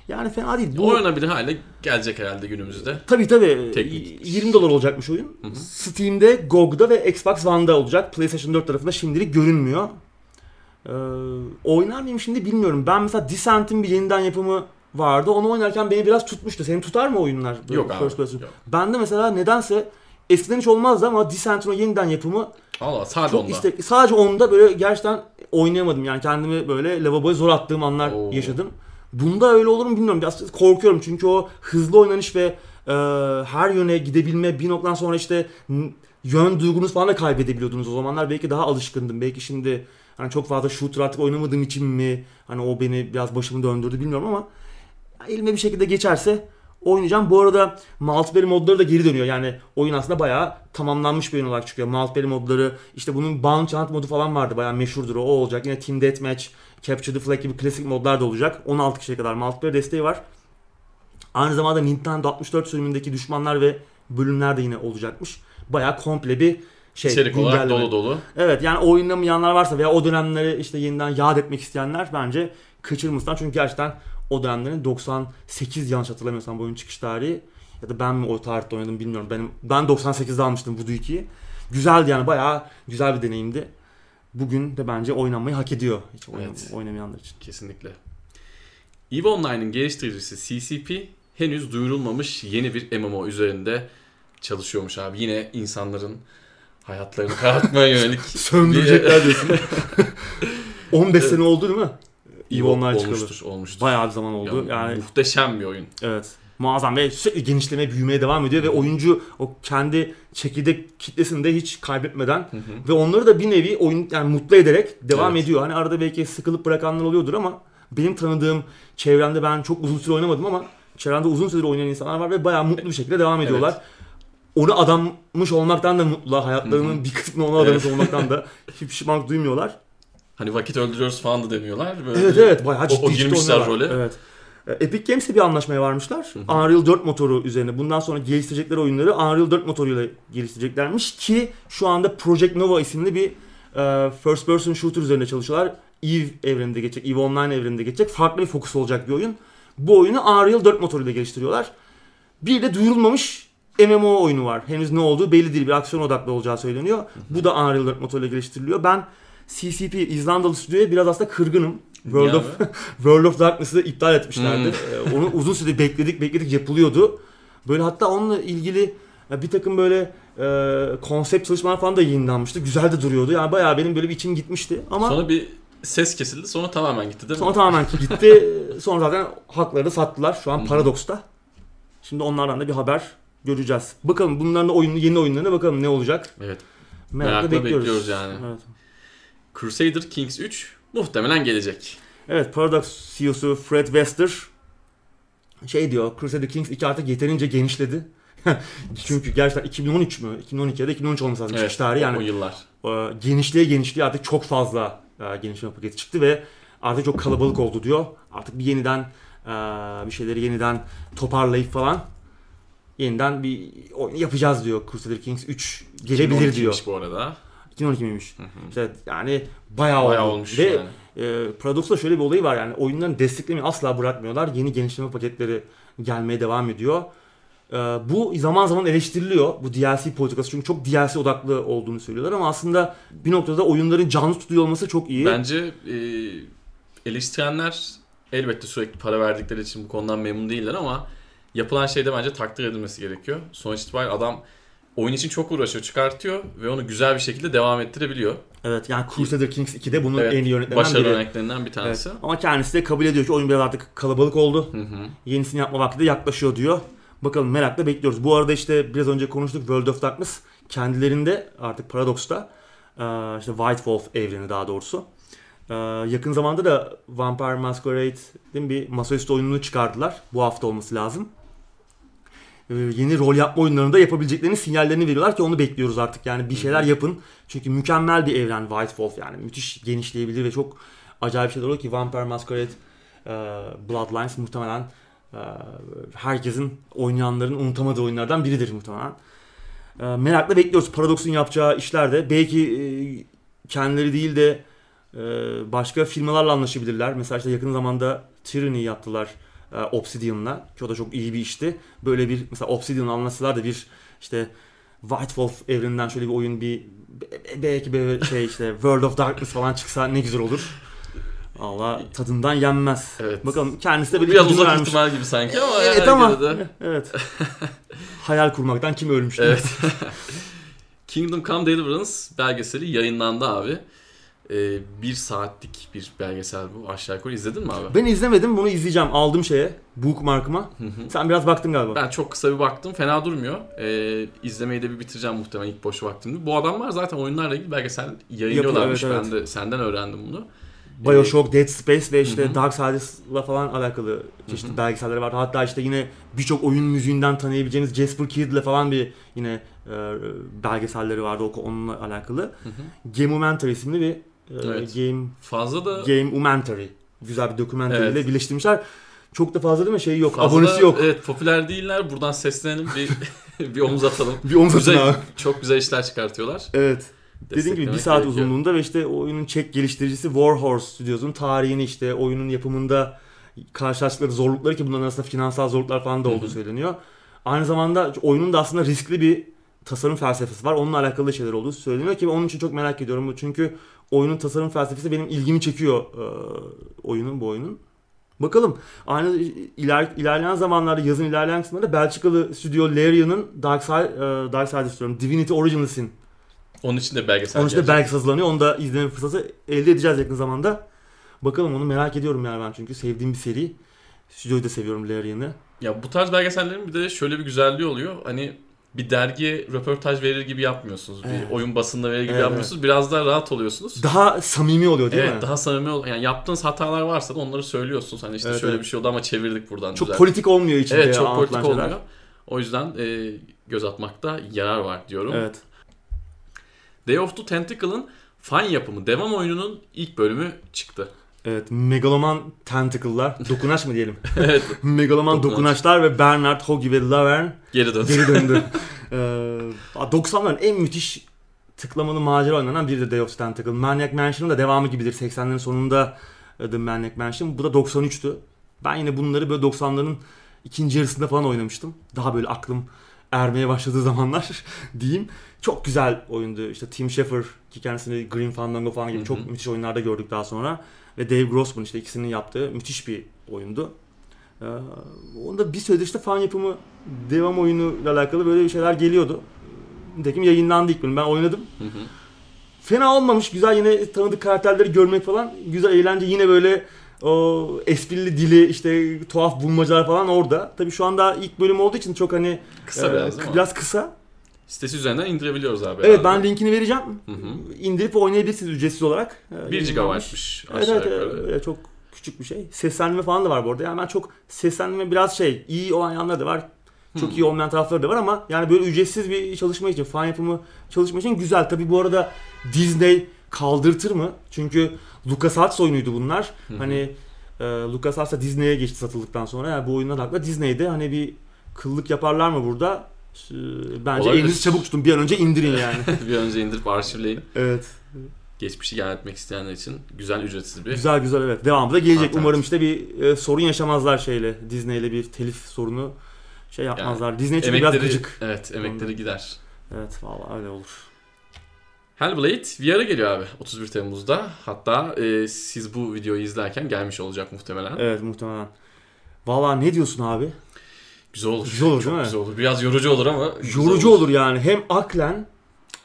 yani fena değil. Bu... Oynanabilir hale gelecek herhalde günümüzde. Tabii tabii. Teknik. yirmi dolar olacakmış oyun. Hı hı. Steam'de, G O G'da ve Xbox One'da olacak. PlayStation dört tarafında şimdilik görünmüyor. Ee, oynar mıyım şimdi bilmiyorum. Ben mesela Descent'in bir yeniden yapımı vardı. Onu oynarken beni biraz tutmuştu. Seni tutar mı oyunlar? Yok abi. First person. Yok. Ben de mesela nedense eskiden hiç olmazdı ama Descent'in o yeniden yapımı Allah, sadece onda. İşte, sadece onda böyle gerçekten oynayamadım. Yani kendimi böyle lavaboya zor attığım anlar Oo. yaşadım. Bunda öyle olur mu bilmiyorum. Biraz korkuyorum çünkü o hızlı oynanış ve e, her yöne gidebilme, bir noktadan sonra işte yön duygunuz falan da kaybedebiliyordunuz o zamanlar. Belki daha alışkındım. Belki şimdi hani çok fazla shooter artık oynamadığım için mi? Hani o beni biraz başımı döndürdü bilmiyorum ama elime bir şekilde geçerse oynayacağım. Bu arada multiplayer modları da geri dönüyor. Yani oyun aslında bayağı tamamlanmış bir oyun olarak çıkıyor. Multiplayer modları, işte bunun Bounty Hunt modu falan vardı. Bayağı meşhurdur o. O olacak. Yine Team Deathmatch, Capture the Flag gibi klasik modlar da olacak. on altı kişiye kadar multiplayer desteği var. Aynı zamanda Nintendo altmış dört sürümündeki düşmanlar ve bölümler de yine olacakmış. Bayağı komple bir şey. İçerik olarak dolu dolu. Evet yani oynamayanlar varsa veya o dönemleri işte yeniden yad etmek isteyenler bence kaçırmasınlar. Çünkü gerçekten o dönemlerin doksan sekiz yanlış hatırlamıyorsam bu oyun çıkış tarihi ya da ben mi o tarihte oynadım bilmiyorum. Benim ben doksan sekizde almıştım Voodoo ikiyi. Güzeldi yani bayağı güzel bir deneyimdi. Bugün de bence oynanmayı hak ediyor. Hiç oynam- evet. oynamayanlar için. Kesinlikle. EVE Online'ın geliştiricisi C C P henüz duyurulmamış yeni bir M M O üzerinde çalışıyormuş abi. Yine insanların hayatlarını karartmaya yönelik. Söndürecekler diyorsun. on beş sene oldu değil mi? EVE Online olmuştur, olmuştur. Bayağı bir zaman oldu. Ya, yani muhteşem bir oyun. Evet. Muazzam ve sürekli genişlemeye, büyümeye devam ediyor. Hı-hı. Ve oyuncu o kendi çekirdek kitlesini de hiç kaybetmeden Hı-hı. ve onları da bir nevi oyun yani mutlu ederek devam evet. ediyor. Hani arada belki sıkılıp bırakanlar oluyordur ama benim tanıdığım çevremde ben çok uzun süre oynamadım ama çevremde uzun süre oynayan insanlar var ve bayağı mutlu bir şekilde devam ediyorlar. Evet. Onu adamış olmaktan da mutlular. Hayatlarının Hı-hı. bir kısmını ona adamış evet. olmaktan da hiçbir şımarık duymuyorlar. Hani vakit öldürüyoruz falan da demiyorlar. Böyle evet evet bayağı ciddi o, o girmişler role. Evet. Epic Games'le bir anlaşmaya varmışlar. Hı hı. Unreal dört motoru üzerine. Bundan sonra geliştirecekleri oyunları Unreal dört motoruyla geliştireceklermiş ki şu anda Project Nova isimli bir e, first person shooter üzerine çalışıyorlar. EVE evreninde geçecek, EVE Online evreninde geçecek. Farklı bir fokus olacak bir oyun. Bu oyunu Unreal dört motoruyla geliştiriyorlar. Bir de duyurulmamış M M O oyunu var. Henüz ne olduğu belli değil. Bir aksiyon odaklı olacağı söyleniyor. Hı hı. Bu da Unreal dört motoruyla geliştiriliyor. Ben C C P İzlandalı stüdyoya biraz aslında kırgınım. World of World of Darkness'ı iptal etmişlerdi. Hmm. Onu uzun süre bekledik bekledik yapılıyordu. Böyle hatta onunla ilgili bir takım böyle e, konsept çalışmalar falan da yayınlanmıştı. Güzel de duruyordu. Yani bayağı benim böyle bir içim gitmişti ama sonra bir ses kesildi. Sonra tamamen gitti değil mi? Sonra tamamen gitti. Sonra zaten hakları da sattılar. Şu an hmm. Paradox'ta. Şimdi onlardan da bir haber göreceğiz. Bakalım bunların oyunu yeni oyunlarına bakalım ne olacak. Evet. Merakla, Merakla bekliyoruz. bekliyoruz yani. Evet. Crusader Kings üç muhtemelen gelecek. Evet, Paradox C E O'su Fred Wester şey diyor, Crusader Kings iki artık yeterince genişledi. Çünkü gerçekten iki bin on üç mü? iki bin on iki ya da iki bin on üç olması lazım. Evet, çıkış tarihi yani. O yıllar. Genişliğe genişliğe artık çok fazla genişleme paketi çıktı ve artık çok kalabalık oldu diyor. Artık bir yeniden bir şeyleri yeniden toparlayıp falan yeniden bir oyun yapacağız diyor. Crusader Kings üç gelebilir diyor. Bu arada. iki bin on iki miymiş? Hı hı. İşte yani bayağı, bayağı oldu. Olmuş. Ve yani. e, Paradox'ta şöyle bir olayı var yani oyunların desteklemeyi asla bırakmıyorlar. Yeni genişleme paketleri gelmeye devam ediyor. E, Bu zaman zaman eleştiriliyor, bu D L C politikası, çünkü çok D L C odaklı olduğunu söylüyorlar ama aslında bir noktada oyunların canlı tutuyor olması çok iyi. Bence e, eleştirenler elbette sürekli para verdikleri için bu konudan memnun değiller ama yapılan şeyde bence takdir edilmesi gerekiyor. Sonuç itibariyle adam oyun için çok uğraşıyor, çıkartıyor ve onu güzel bir şekilde devam ettirebiliyor. Evet, yani Crusader Kings iki'de bunun evet, en iyi yönetmenlerinden biri. Başarılı örneklerinden bir tanesi. Evet. Ama kendisi de kabul ediyor ki oyun biraz artık kalabalık oldu. Hı hı. Yenisini yapma vakti de yaklaşıyor diyor. Bakalım, merakla bekliyoruz. Bu arada işte biraz önce konuştuk, World of Darkness kendilerinde artık Paradox'ta, işte White Wolf evreni daha doğrusu. Yakın zamanda da Vampire Masquerade'in bir masaüstü oyununu çıkardılar. Bu hafta olması lazım. Yeni rol yapma oyunlarında yapabileceklerinin sinyallerini veriyorlar ki onu bekliyoruz artık. Yani bir şeyler yapın. Çünkü mükemmel bir evren White Wolf, yani müthiş genişleyebilir ve çok acayip şeyler oluyor ki Vampire Masquerade Bloodlines muhtemelen herkesin, oynayanların unutamadığı oyunlardan biridir muhtemelen. Merakla bekliyoruz Paradox'un yapacağı işlerde. Belki kendileri değil de başka firmalarla anlaşabilirler. Mesela işte yakın zamanda Tyranny yaptılar Obsidian'la, ki o da çok iyi bir işti. Böyle bir mesela Obsidian'la anlaşsalar da bir işte White Wolf evreninden şöyle bir oyun, bir belki bir şey işte World of Darkness falan çıksa ne güzel olur. Allah tadından yenmez. Evet. Bakalım, kendisi de böyle biraz uzak ihtimal gibi sanki ama evet, yani ama de... evet. Hayal kurmaktan kim ölmüş? Evet. Kingdom Come Deliverance belgeseli yayınlandı abi. Ee, bir saatlik bir belgesel bu. Aşağı yukarı izledin mi abi? Ben izlemedim. Bunu izleyeceğim. Aldım şeye, bookmark'ıma. Sen biraz baktın galiba. Ben çok kısa bir baktım. Fena durmuyor. Ee, izlemeyi de bir bitireceğim muhtemelen ilk boş vaktimde. Bu adamlar zaten oyunlarla ilgili belgesel yayınlıyorlarmış. Yapıyor, evet, ben evet. de senden öğrendim bunu. BioShock, Dead Space ve işte Darksides'la falan alakalı çeşitli hı hı. belgeseller var. Hatta işte yine birçok oyun müziğinden tanıyabileceğiniz Jasper Kidd'le falan bir yine e, belgeselleri vardı onunla alakalı. Hı hı. Gameumentary isimli bir e, evet. game fazla da Gameumentary, güzel bir dokumentary evet. ile birleştirmişler. Çok da fazla değil mi? Şeyi yok, fazla, abonesi yok. Evet, popüler değiller. Buradan seslenelim, bir bir omuz atalım. Bir omuz atın abi. Çok güzel işler çıkartıyorlar. Evet. Dediğim gibi bir saat uzunluğunda ve işte oyunun Çek geliştiricisi Warhorse Studios'un tarihini, işte oyunun yapımında karşılaştıkları zorlukları, ki bunların arasında finansal zorluklar falan da olduğu söyleniyor. Aynı zamanda oyunun da aslında riskli bir tasarım felsefesi var. Onunla alakalı şeyler olduğu söyleniyor ki onun için çok merak ediyorum. Çünkü oyunun tasarım felsefesi benim ilgimi çekiyor, oyunun bu oyunun. Bakalım. Aynı iler, ilerleyen zamanlarda, yazın ilerleyen kısımlarında Belçikalı stüdyo Larian'ın Darkside, Darkside istiyorum, Divinity Originals'in onun için de belgesel. Onun için de belgesel hazırlanıyor. Onu da izleme fırsatı elde edeceğiz yakın zamanda. Bakalım, onu merak ediyorum yani ben, çünkü sevdiğim bir seri. Stüdyoyu da seviyorum, Larian'ı. Ya bu tarz belgesellerin bir de şöyle bir güzelliği oluyor. Hani bir dergi röportaj verir gibi yapmıyorsunuz. Evet. Bir oyun basında verir gibi evet, yapmıyorsunuz. Evet. Biraz daha rahat oluyorsunuz. Daha samimi oluyor değil evet, mi? Evet, daha samimi oluyor. Yani yaptığınız hatalar varsa da onları söylüyorsunuz. Hani işte evet, şöyle evet. bir şey oldu ama çevirdik buradan. Çok güzel. Politik olmuyor içinde. Evet, çok politik şeyler. Olmuyor. O yüzden e, göz atmakta yarar var diyorum. Evet. Day of the Tentacle'ın fan yapımı devam oyununun ilk bölümü çıktı. Evet, megaloman tentacle'lar, dokunaç mı diyelim? evet. Megaloman dokunaçlar ve Bernard, Hoggy ve Laverne geri döndü. Geri döndü. ee, doksanların en müthiş tıklamalı macera oynanan biri de Day of the Tentacle. Maniac Mansion'ın da devamı gibidir. seksenlerin sonunda The Maniac Mansion. Bu da doksan üçtü. Ben yine bunları böyle doksanların ikinci yarısında falan oynamıştım. Daha böyle aklım ermeye başladığı zamanlar diyeyim. Çok güzel oyundu. İşte Tim Schafer, ki kendisini Green Fandango falan gibi hı hı. çok müthiş oyunlarda gördük daha sonra. Ve Dave Grossman, işte ikisinin yaptığı müthiş bir oyundu. Ee, onda bir süredir işte fan yapımı devam oyunuyla alakalı böyle bir şeyler geliyordu. Nitekim yayınlandı ilk bölüm. Ben oynadım. Hı hı. Fena olmamış. Güzel, yine tanıdık karakterleri görmek falan. Güzel eğlence. Yine böyle o esprili dili, işte tuhaf bulmacalar falan orada. Tabii şu anda ilk bölüm olduğu için çok hani kısa e, biraz, k- biraz kısa. Sitesi üzerinden indirebiliyoruz abi. Evet, ben linkini vereceğim. Hı hı. İndirip oynayabilirsiniz ücretsiz olarak. bir gigabayt'mış aşağı evet, yukarı. Evet, çok küçük bir şey. Seslenme falan da var bu arada. Yani ben çok seslenme biraz şey, iyi olan yanları da var. Çok hmm. iyi olmayan tarafları da var ama yani böyle ücretsiz bir çalışma için, fan yapımı çalışma için güzel. Tabii bu arada Disney kaldırtır mı? Çünkü LucasArts oyunuydu bunlar. Hı hı. Hani e, LucasArts da Disney'e geçti satıldıktan sonra. Yani bu oyunlar hakkında Disney'de hani bir kıllık yaparlar mı burada? E, bence olabilir. Elinizi çabuk tutun. Bir an önce indirin yani. Bir an önce indirip arşivleyin. Evet. Geçmişi gelmek isteyenler için güzel, ücretsiz bir... Güzel güzel evet. Devamı da gelecek. Umarım işte bir e, sorun yaşamazlar şeyle. Disney'le bir telif sorunu şey yapmazlar. Yani, Disney çünkü biraz gıcık. Evet, emekleri ondan gider. Evet, vallahi öyle olur. Hellblade V R'a geliyor abi otuz bir Temmuz'da. Hatta e, siz bu videoyu izlerken gelmiş olacak muhtemelen. Evet, muhtemelen. Vallahi ne diyorsun abi? Güzel olur. Güzel olur, değil mi? Güzel olur. Biraz yorucu olur ama. Yorucu olur. olur yani. Hem aklen,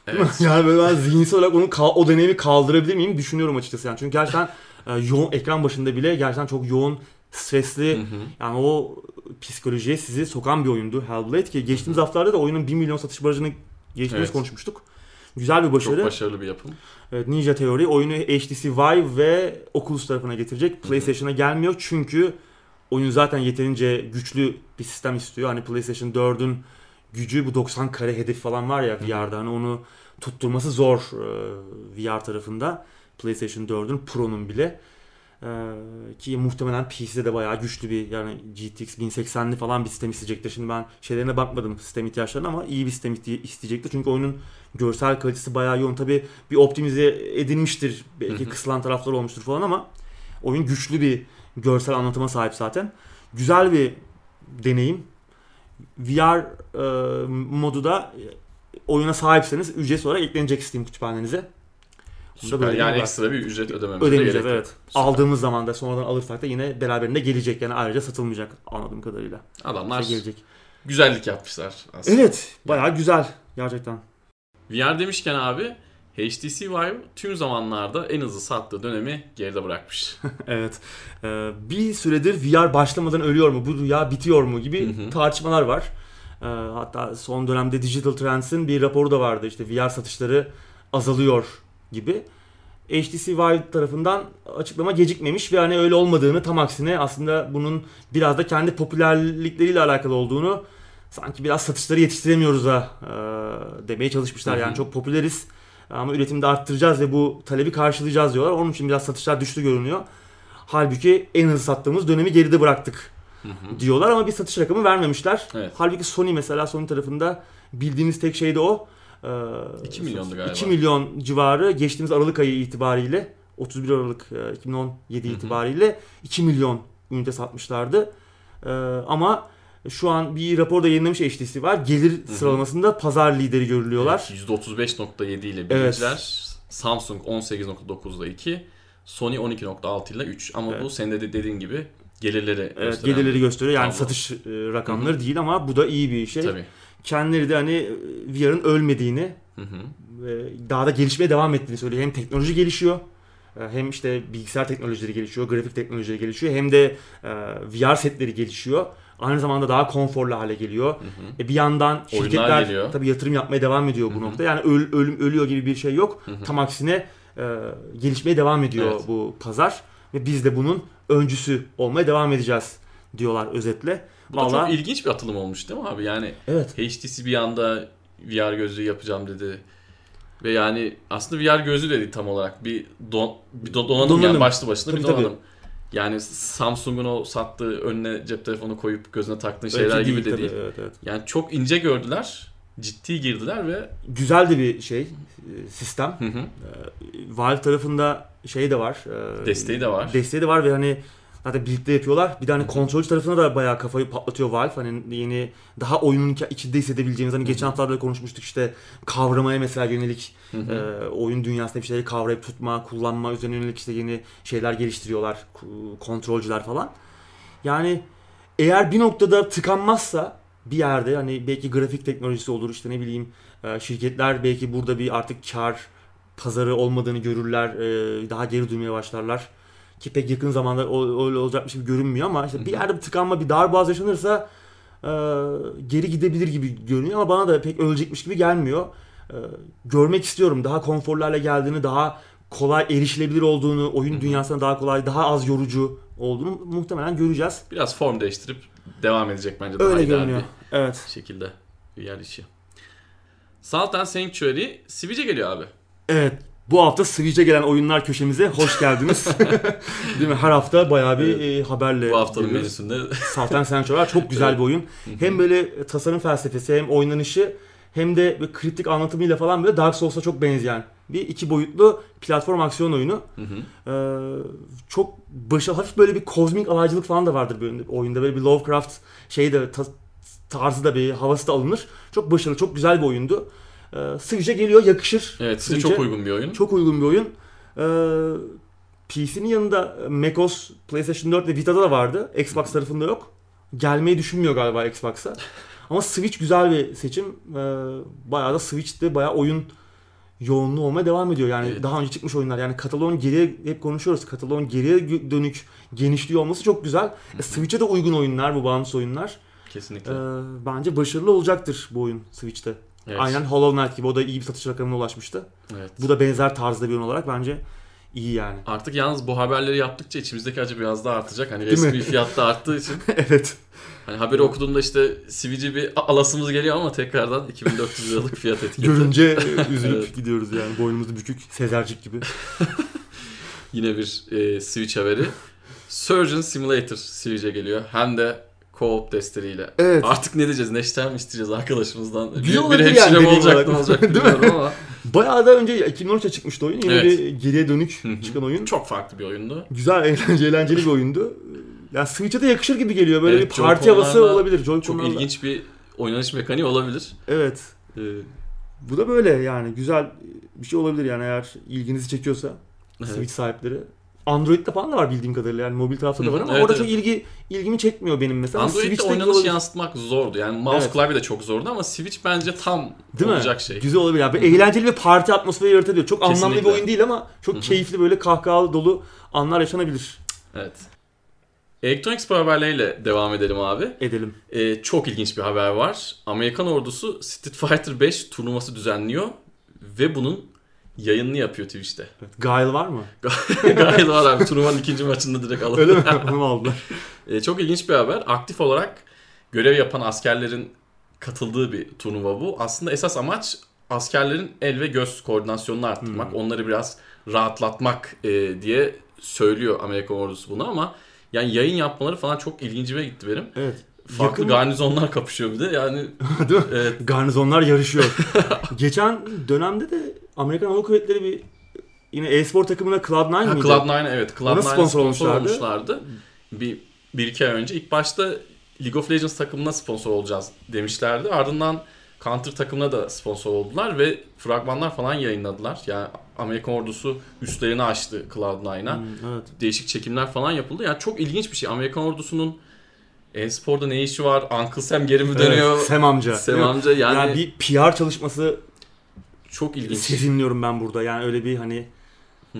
evet. Yani böyle ben zihinsel olarak onu o deneyimi kaldırabilir miyim düşünüyorum açıkçası yani. Çünkü gerçekten yoğun ekran başında bile gerçekten çok yoğun, stresli, hı hı. yani o psikolojiye sizi sokan bir oyundu Hellblade ki geçtiğimiz hı hı. haftalarda da oyunun bir milyon satış barajını geçtiğimiz evet. konuşmuştuk. Güzel bir başarı. Çok başarılı bir yapım. Evet, Ninja Theory oyunu H T C Vive ve Oculus tarafına getirecek. PlayStation'a gelmiyor çünkü oyun zaten yeterince güçlü bir sistem istiyor. Hani PlayStation dördün gücü bu doksan kare hedef falan var ya V R'da. Hani onu tutturması zor V R tarafında. PlayStation dördün Pro'nun bile. Ki muhtemelen P C'de de bayağı güçlü bir yani G T X bin seksenli falan bir sistem isteyecektir. Şimdi ben şeylerine bakmadım sistem ihtiyaçlarına ama iyi bir sistem isteyecektir. Çünkü oyunun görsel kalitesi bayağı yoğun. Tabii bir optimize edilmiştir. Belki hı hı. kısılan taraflar olmuştur falan ama oyun güçlü bir görsel anlatıma sahip zaten. Güzel bir deneyim. V R e, modu da oyuna sahipseniz ücretsiz olarak eklenecek Steam kütüphanenize. Süper. Yani ekstra bir ücret ödememize gerek yok. Evet. Aldığımız zaman da sonradan alırsak da yine beraberinde gelecek. Yani ayrıca satılmayacak anladığım kadarıyla. Adamlar şey gelecek. Güzellik yapmışlar aslında. Evet. Bayağı güzel gerçekten. V R demişken abi H T C Vive tüm zamanlarda en hızlı sattığı dönemi geride bırakmış. Evet. Ee, bir süredir V R başlamadan ölüyor mu, bu dünya bitiyor mu gibi hı hı. tartışmalar var. Ee, hatta son dönemde Digital Trends'in bir raporu da vardı. İşte V R satışları azalıyor gibi. H T C Vive tarafından açıklama gecikmemiş ve hani öyle olmadığını, tam aksine aslında bunun biraz da kendi popülerlikleriyle alakalı olduğunu, sanki biraz satışları yetiştiremiyoruz da e, demeye çalışmışlar. Hı hı. Yani çok popüleriz ama üretimi de arttıracağız ve bu talebi karşılayacağız diyorlar. Onun için biraz satışlar düştü görünüyor. Halbuki en hızlı sattığımız dönemi geride bıraktık hı hı. diyorlar ama bir satış rakamı vermemişler. Evet. Halbuki Sony mesela Sony tarafında bildiğimiz tek şey de o. iki milyondu galiba. iki milyon civarı geçtiğimiz Aralık ayı itibariyle otuz bir Aralık iki bin on yedi hı hı. itibariyle iki milyon ünite satmışlardı. Ama şu an bir raporda yayınlamış H T C var. Gelir hı hı. sıralamasında pazar lideri görülüyorlar. Evet, yüzde otuz beş nokta yedi ile birinciler. Evet. Samsung on sekiz nokta dokuz ile iki. Sony on iki nokta altı ile üç. Ama evet. bu senin de dediğin gibi gelirleri evet, gelirleri gösteriyor. Yani tablo. Satış rakamları hı hı. değil ama bu da iyi bir şey. Tabii. Kendileri de hani V R'ın ölmediğini hı hı. daha da gelişmeye devam ettiğini söylüyor. Hem teknoloji gelişiyor, hem işte bilgisayar teknolojileri gelişiyor, grafik teknolojileri gelişiyor, hem de V R setleri gelişiyor. Aynı zamanda daha konforlu hale geliyor. Hı hı. E bir yandan şirketler tabii yatırım yapmaya devam ediyor bu hı hı. nokta. Yani öl, ölüm ölüyor gibi bir şey yok. Hı hı. Tam aksine e, gelişmeye devam ediyor evet. bu pazar ve biz de bunun öncüsü olmaya devam edeceğiz diyorlar özetle. Bu da vallahi... çok ilginç bir atılım olmuş değil mi abi? Yani evet. H T C bir anda V R gözlüğü yapacağım dedi. Ve yani aslında V R gözlüğü dedi tam olarak. Bir, don, bir don, donanım, donanım yani başlı başına tabii, bir donanım. Tabii. Yani Samsung'un o sattığı önüne cep telefonu koyup gözüne taktığın şeyler öyle gibi değil, de tabii, değil. Evet, evet. Yani çok ince gördüler. Ciddi girdiler ve... Güzel de bir şey, sistem. Hı hı. Valve tarafında şey de var. Desteği de var. Desteği de var ve hani... Zaten birlikte yapıyorlar. Bir de hani kontrolcü tarafına da bayağı kafayı patlatıyor Valve. Hani yeni daha oyunun içinde hissedebileceğimiz hani hı-hı. geçen haftalarda konuşmuştuk işte kavramaya mesela yönelik e, oyun dünyasında bir şeyleri kavrayıp tutma, kullanma üzerine yönelik işte yeni şeyler geliştiriyorlar kontrolcüler falan. Yani eğer bir noktada tıkanmazsa bir yerde hani belki grafik teknolojisi olur işte ne bileyim e, şirketler belki burada bir artık kar pazarı olmadığını görürler. E, daha geri duymaya başlarlar. Ki pek yakın zamanda öyle olacakmış gibi görünmüyor ama işte bir yerde bir tıkanma, bir darboğaz yaşanırsa e, geri gidebilir gibi görünüyor ama bana da pek ölecekmiş gibi gelmiyor. E, görmek istiyorum daha konforlarla geldiğini, daha kolay erişilebilir olduğunu, oyun hı-hı. dünyasına daha kolay, daha az yorucu olduğunu muhtemelen göreceğiz. Biraz form değiştirip devam edecek bence daha öyle görünüyor. Evet. Şekilde yer içi. Salt and Sanctuary Switch'e geliyor abi. Evet. Bu hafta Switch'e gelen oyunlar köşemize hoş geldiniz. Değil mi? Her hafta bayağı bir evet. e, haberle. Bu haftanın menüsünde. Salt and Sanctuary çok güzel evet. bir oyun. Hem böyle tasarım felsefesi hem oynanışı hem de kriptik anlatımıyla falan böyle Dark Souls'a çok benzeyen bir iki boyutlu platform aksiyon oyunu. Hı hı. Ee, çok başarılı. Hafif böyle bir kozmik alaycılık falan da vardır bir oyunda. Böyle bir Lovecraft şeyi de ta- tarzı da bir havası da alınır. Çok başarılı, çok güzel bir oyundu. Ee, sıkıca geliyor, yakışır. Evet, size çok uygun bir oyun. Çok uygun bir oyun. Ee, P C'nin yanında macOS, PlayStation dört ve Vita'da da vardı. Xbox tarafında yok. Gelmeyi düşünmüyor galiba Xbox'a. Ama Switch güzel bir seçim. Ee, bayağı da Switch'te bayağı oyun yoğunluğu olmaya devam ediyor. Yani evet. Daha önce çıkmış oyunlar. Yani kataloğun geriye, hep konuşuyoruz. Kataloğun geriye dönük genişliği olması çok güzel. E, Switch'e de uygun oyunlar bu, bağımsız oyunlar. Kesinlikle. Ee, bence başarılı olacaktır bu oyun Switch'te. Evet. Aynen Hollow Knight gibi, o da iyi bir satış rakamına ulaşmıştı. Evet. Bu da benzer tarzda bir oyun olarak bence iyi yani. Artık yalnız bu haberleri yaptıkça içimizdeki acı biraz daha artacak. Hani resmi fiyatta arttığı için. Evet. Hani haberi okuduğumda işte sivici bir alasımız geliyor ama tekrardan iki bin dört yüz liralık fiyat etiketi. Görünce üzülüp evet. Gidiyoruz yani, boynumuzu bükük, Sezercik gibi. Yine bir e, Switch haberi. Surgeon Simulator Switch'e geliyor. Hem de co-op desteğiyle. Evet. Artık ne diyeceğiz? Neşter mi isteyeceğiz arkadaşımızdan? Bir, bir hemşire yani, olacak mı olacak bilmiyorum ama. Bayağı da önce iki bin on üçe çıkmıştı oyun. Yine evet. Bir geriye dönük çıkan oyun. Çok farklı bir oyundu. Güzel, eğlenceli, eğlenceli bir oyundu. Yani Switch'e de yakışır gibi geliyor. Böyle evet, bir parti havası olabilir. Joy çok ilginç bir oynanış mekaniği olabilir. Evet. Ee, Bu da böyle yani. Güzel bir şey olabilir yani, eğer ilginizi çekiyorsa evet. Switch sahipleri. Android'de falan da var bildiğim kadarıyla. Yani mobil tarafta da var ama evet, orada evet. Çok ilgi ilgimi çekmiyor benim mesela. Android'de oynanışı yansıtmak zordu. Yani mouse evet. Klavye de çok zordu ama Switch bence tam değil olacak mi? Şey. Güzel olabilir. Yani. Eğlenceli bir parti atmosferi yaratabiliyor. Çok kesinlikle. Anlamlı bir oyun değil ama çok hı-hı. Keyifli, böyle kahkahalı dolu anlar yaşanabilir. Evet. Electronic Arts haberleriyle devam edelim abi. Edelim. Ee, çok ilginç bir haber var. Amerikan ordusu Street Fighter beş turnuvası düzenliyor ve bunun yayınını yapıyor Twitch'te. Evet, Gail var mı? Gail var abi. Turnuvanın ikinci maçında direkt alındı. Öyle mi? Onu aldılar. E, çok ilginç bir haber. Aktif olarak görev yapan askerlerin katıldığı bir turnuva bu. Aslında esas amaç askerlerin el ve göz koordinasyonunu arttırmak. Hmm. Onları biraz rahatlatmak e, diye söylüyor Amerikan ordusu bunu ama yani yayın yapmaları falan çok ilgincime gitti benim. Evet. Farklı yakın... garnizonlar kapışıyor bir de yani. Değil mi? Evet. Garnizonlar yarışıyor. Geçen dönemde de Amerikan Hava Kuvvetleri bir yine e-spor takımına Cloud nine ha, miydi? Cloud nine evet. Cloud nine sponsor olmuşlardı. olmuşlardı. Bir, bir iki ay önce. İlk başta League of Legends takımına sponsor olacağız demişlerdi. Ardından Counter takımına da sponsor oldular ve fragmanlar falan yayınladılar. Yani Amerikan ordusu üstlerini açtı Cloud nine'a. Hmm, evet. Değişik çekimler falan yapıldı. Yani çok ilginç bir şey. Amerikan ordusunun e-sporda ne işi var? Uncle Sam geri mi dönüyor? Evet, Sam amca. Sam amca yani... yani bir P R çalışması... Çok ilginç. Sezinliyorum ben burada. Yani öyle bir hani... E...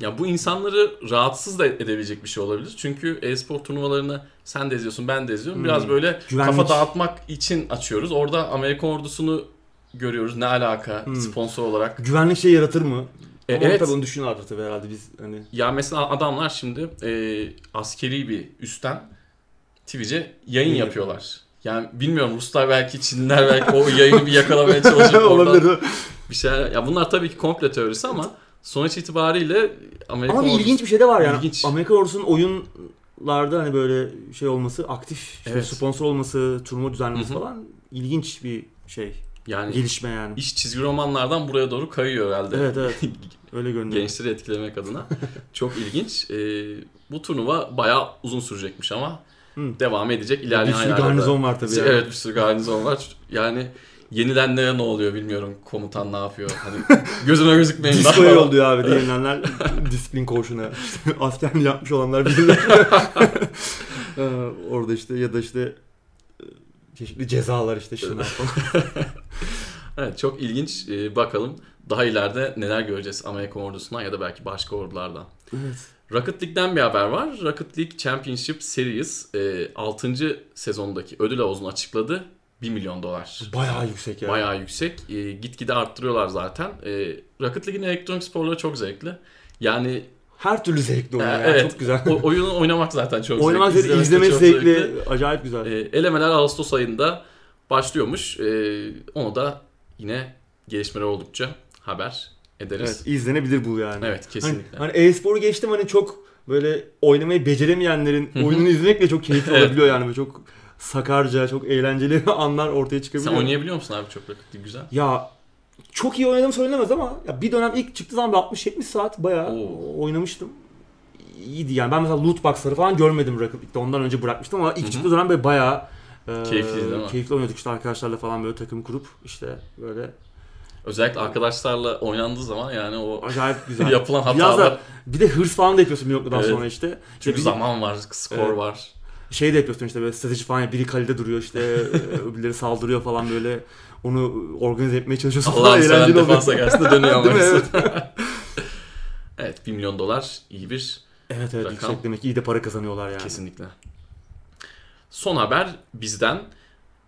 Ya bu insanları rahatsız da edebilecek bir şey olabilir. Çünkü e-spor turnuvalarını sen de izliyorsun, ben de izliyorum. Biraz böyle güvenlik. Kafa dağıtmak için açıyoruz. Orada Amerikan ordusunu görüyoruz. Ne alaka hmm. sponsor olarak. Güvenlik şey yaratır mı? E, Ama evet. Tabii onu düşünüyorlar tabii herhalde biz. Hani... Ya mesela adamlar şimdi e, askeri bir üstten Twitch'e yayın Bilmiyorum. yapıyorlar. Yani bilmiyorum, Ruslar belki, Çinliler belki o yayını bir yakalamaya çalışıp oradan bir şeyler. Ya bunlar tabii ki komple teorisi ama sonuç itibariyle Amerika ama bir ordusu... ilginç bir şey de var yani. İlginç. Amerika ordusunun oyunlarda hani böyle şey olması, aktif evet. şey, sponsor olması, turnuva düzenlemesi falan ilginç bir şey. Yani gelişme yani. İş çizgi romanlardan buraya doğru kayıyor herhalde. Evet evet. Öyle görünüyor. Gençleri etkilemek adına. Çok ilginç. Ee, bu turnuva bayağı uzun sürecekmiş ama. Hı. Devam edecek ilerleyen aylarda. Bir sürü garnizon var tabii. Yani. Evet, bir sürü garnizon var. Yani yenilenlere ne oluyor bilmiyorum. Komutan ne yapıyor? Hani gözüme gözükmeyin. Display oluyor abi de yenilenler. Disiplin koğuşuna. Asken yapmış olanlar bilirler. Orada işte ya da işte çeşitli cezalar işte şunlar falan. Evet, çok ilginç. Bakalım daha ileride neler göreceğiz Amerika ordusundan ya da belki başka ordulardan. Evet. Rocket League'den bir haber var. Rocket League Championship Series altıncı sezondaki ödül havuzunu açıkladı. bir milyon dolar. Bayağı yüksek yani. Bayağı yüksek. E, gitgide arttırıyorlar zaten. E, Rocket League'in elektronik sporları çok zevkli. Yani her türlü zevkli oluyor. E, yani. Evet. Çok güzel. O, oyunu oynamak zaten çok oynamak zevkli. Oynamak izlemek zevkli. zevkli. Acayip güzel. E, elemeler Ağustos ayında başlıyormuş. E, onu da yine gelişmeler oldukça haber ederiz. Evet, izlenebilir bu yani. Evet, kesinlikle. Hani, hani e-sporu geçtim, hani çok böyle oynamayı beceremeyenlerin oyununu izlemek de çok keyifli evet. olabiliyor yani. Böyle çok sakarca, çok eğlenceli anlar ortaya çıkabiliyor. Sen oynayabiliyor musun abi çok rakip? Güzel. Ya çok iyi oynadım söylenemez ama ya bir dönem ilk çıktığı zaman altmış yetmiş saat bayağı Oo. oynamıştım. İyiydi yani. Ben mesela loot box'ları falan görmedim Rocket League'de. Ondan önce bırakmıştım ama ilk Hı-hı. çıktığı dönem böyle bayağı Keyifliyiz değil mi? Keyifli oynadık işte arkadaşlarla falan böyle takım kurup işte böyle. Özellikle arkadaşlarla oynandığı zaman yani o acayip güzel yapılan hatalar. Da, bir de hırs falan da yapıyorsun bir noktadan evet. sonra işte. işte Çünkü bir, zaman var, skor evet. var. Şey de yapıyorsun işte böyle strateji falan, biri kalede duruyor işte öbürleri saldırıyor falan böyle. Onu organize etmeye çalışıyorsun falan. Allah'ım seven defansa karşısında dönüyor ama. Evet. Evet, bir milyon dolar iyi bir evet, evet, rakam. Yüksek demek ki iyi de para kazanıyorlar yani. Kesinlikle. Son haber bizden.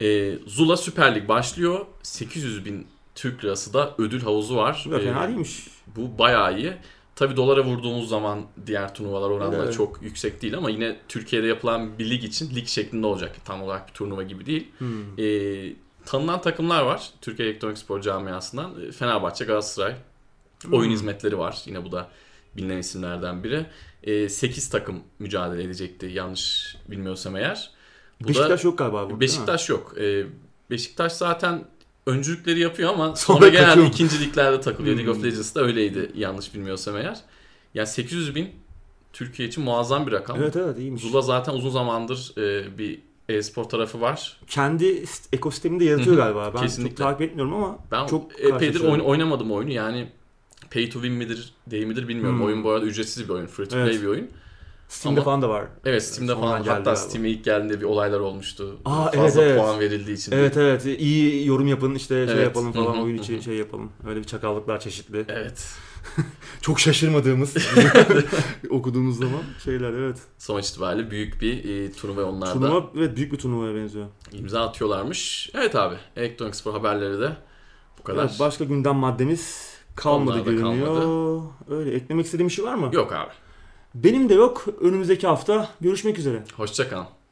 E, Zula Süper Lig başlıyor. sekiz yüz bin Türk lirası da ödül havuzu var. Bu fena değilmiş. Bu bayağı iyi. Tabii dolara vurduğumuz zaman diğer turnuvalar oranla evet. çok yüksek değil ama yine Türkiye'de yapılan bir lig için lig şeklinde olacak. Tam olarak bir turnuva gibi değil. Hmm. E, tanınan takımlar var Türkiye Elektronik Spor Camiası'ndan. Fenerbahçe, Galatasaray. Hmm. Oyun hizmetleri var. Yine bu da bilinen isimlerden biri. E, sekiz takım mücadele edecekti yanlış bilmiyorsam eğer. Bu Beşiktaş da, yok galiba burada. Beşiktaş yok. E, Beşiktaş zaten öncülükleri yapıyor ama sonra, sonra genelde ikinciliklerde takılıyor. League of Legends'da öyleydi yanlış bilmiyorsam eğer. Yani sekiz yüz bin Türkiye için muazzam bir rakam. Evet evet iyiymiş. Zula zaten uzun zamandır e, bir e-spor tarafı var. Kendi ekosistemini de yaratıyor galiba. Ben Kesinlikle. çok takip etmiyorum ama ben çok epeydir oyn- oynamadım oyunu yani. Pay to win midir, değil midir bilmiyorum. Hmm. Oyun bu arada ücretsiz bir oyun. Free to play evet. bir oyun. Steam'de ama, falan da var. Evet Steam'de Ondan falan. Hatta Steam'e ilk geldiğinde bir olaylar olmuştu. Aa, Fazla evet, puan evet. verildiği için. Evet değil. evet. İyi yorum yapın işte evet. şey yapalım falan. Hı-hı, oyun için şey yapalım. Öyle bir çakallıklar çeşitli. Evet. Çok şaşırmadığımız okuduğumuz zaman şeyler evet. Sonuç itibariyle büyük bir e, turnuva onlarda. Turnuva evet büyük bir turnuvaya benziyor. İmza atıyorlarmış. Evet abi. Elektronik spor haberleri de bu kadar. Evet, başka gündem maddemiz kalmadı görünüyor. Kalmadı. Öyle eklemek istediğim bir şey var mı? Yok abi. Benim de yok. Önümüzdeki hafta görüşmek üzere. Hoşça kalın.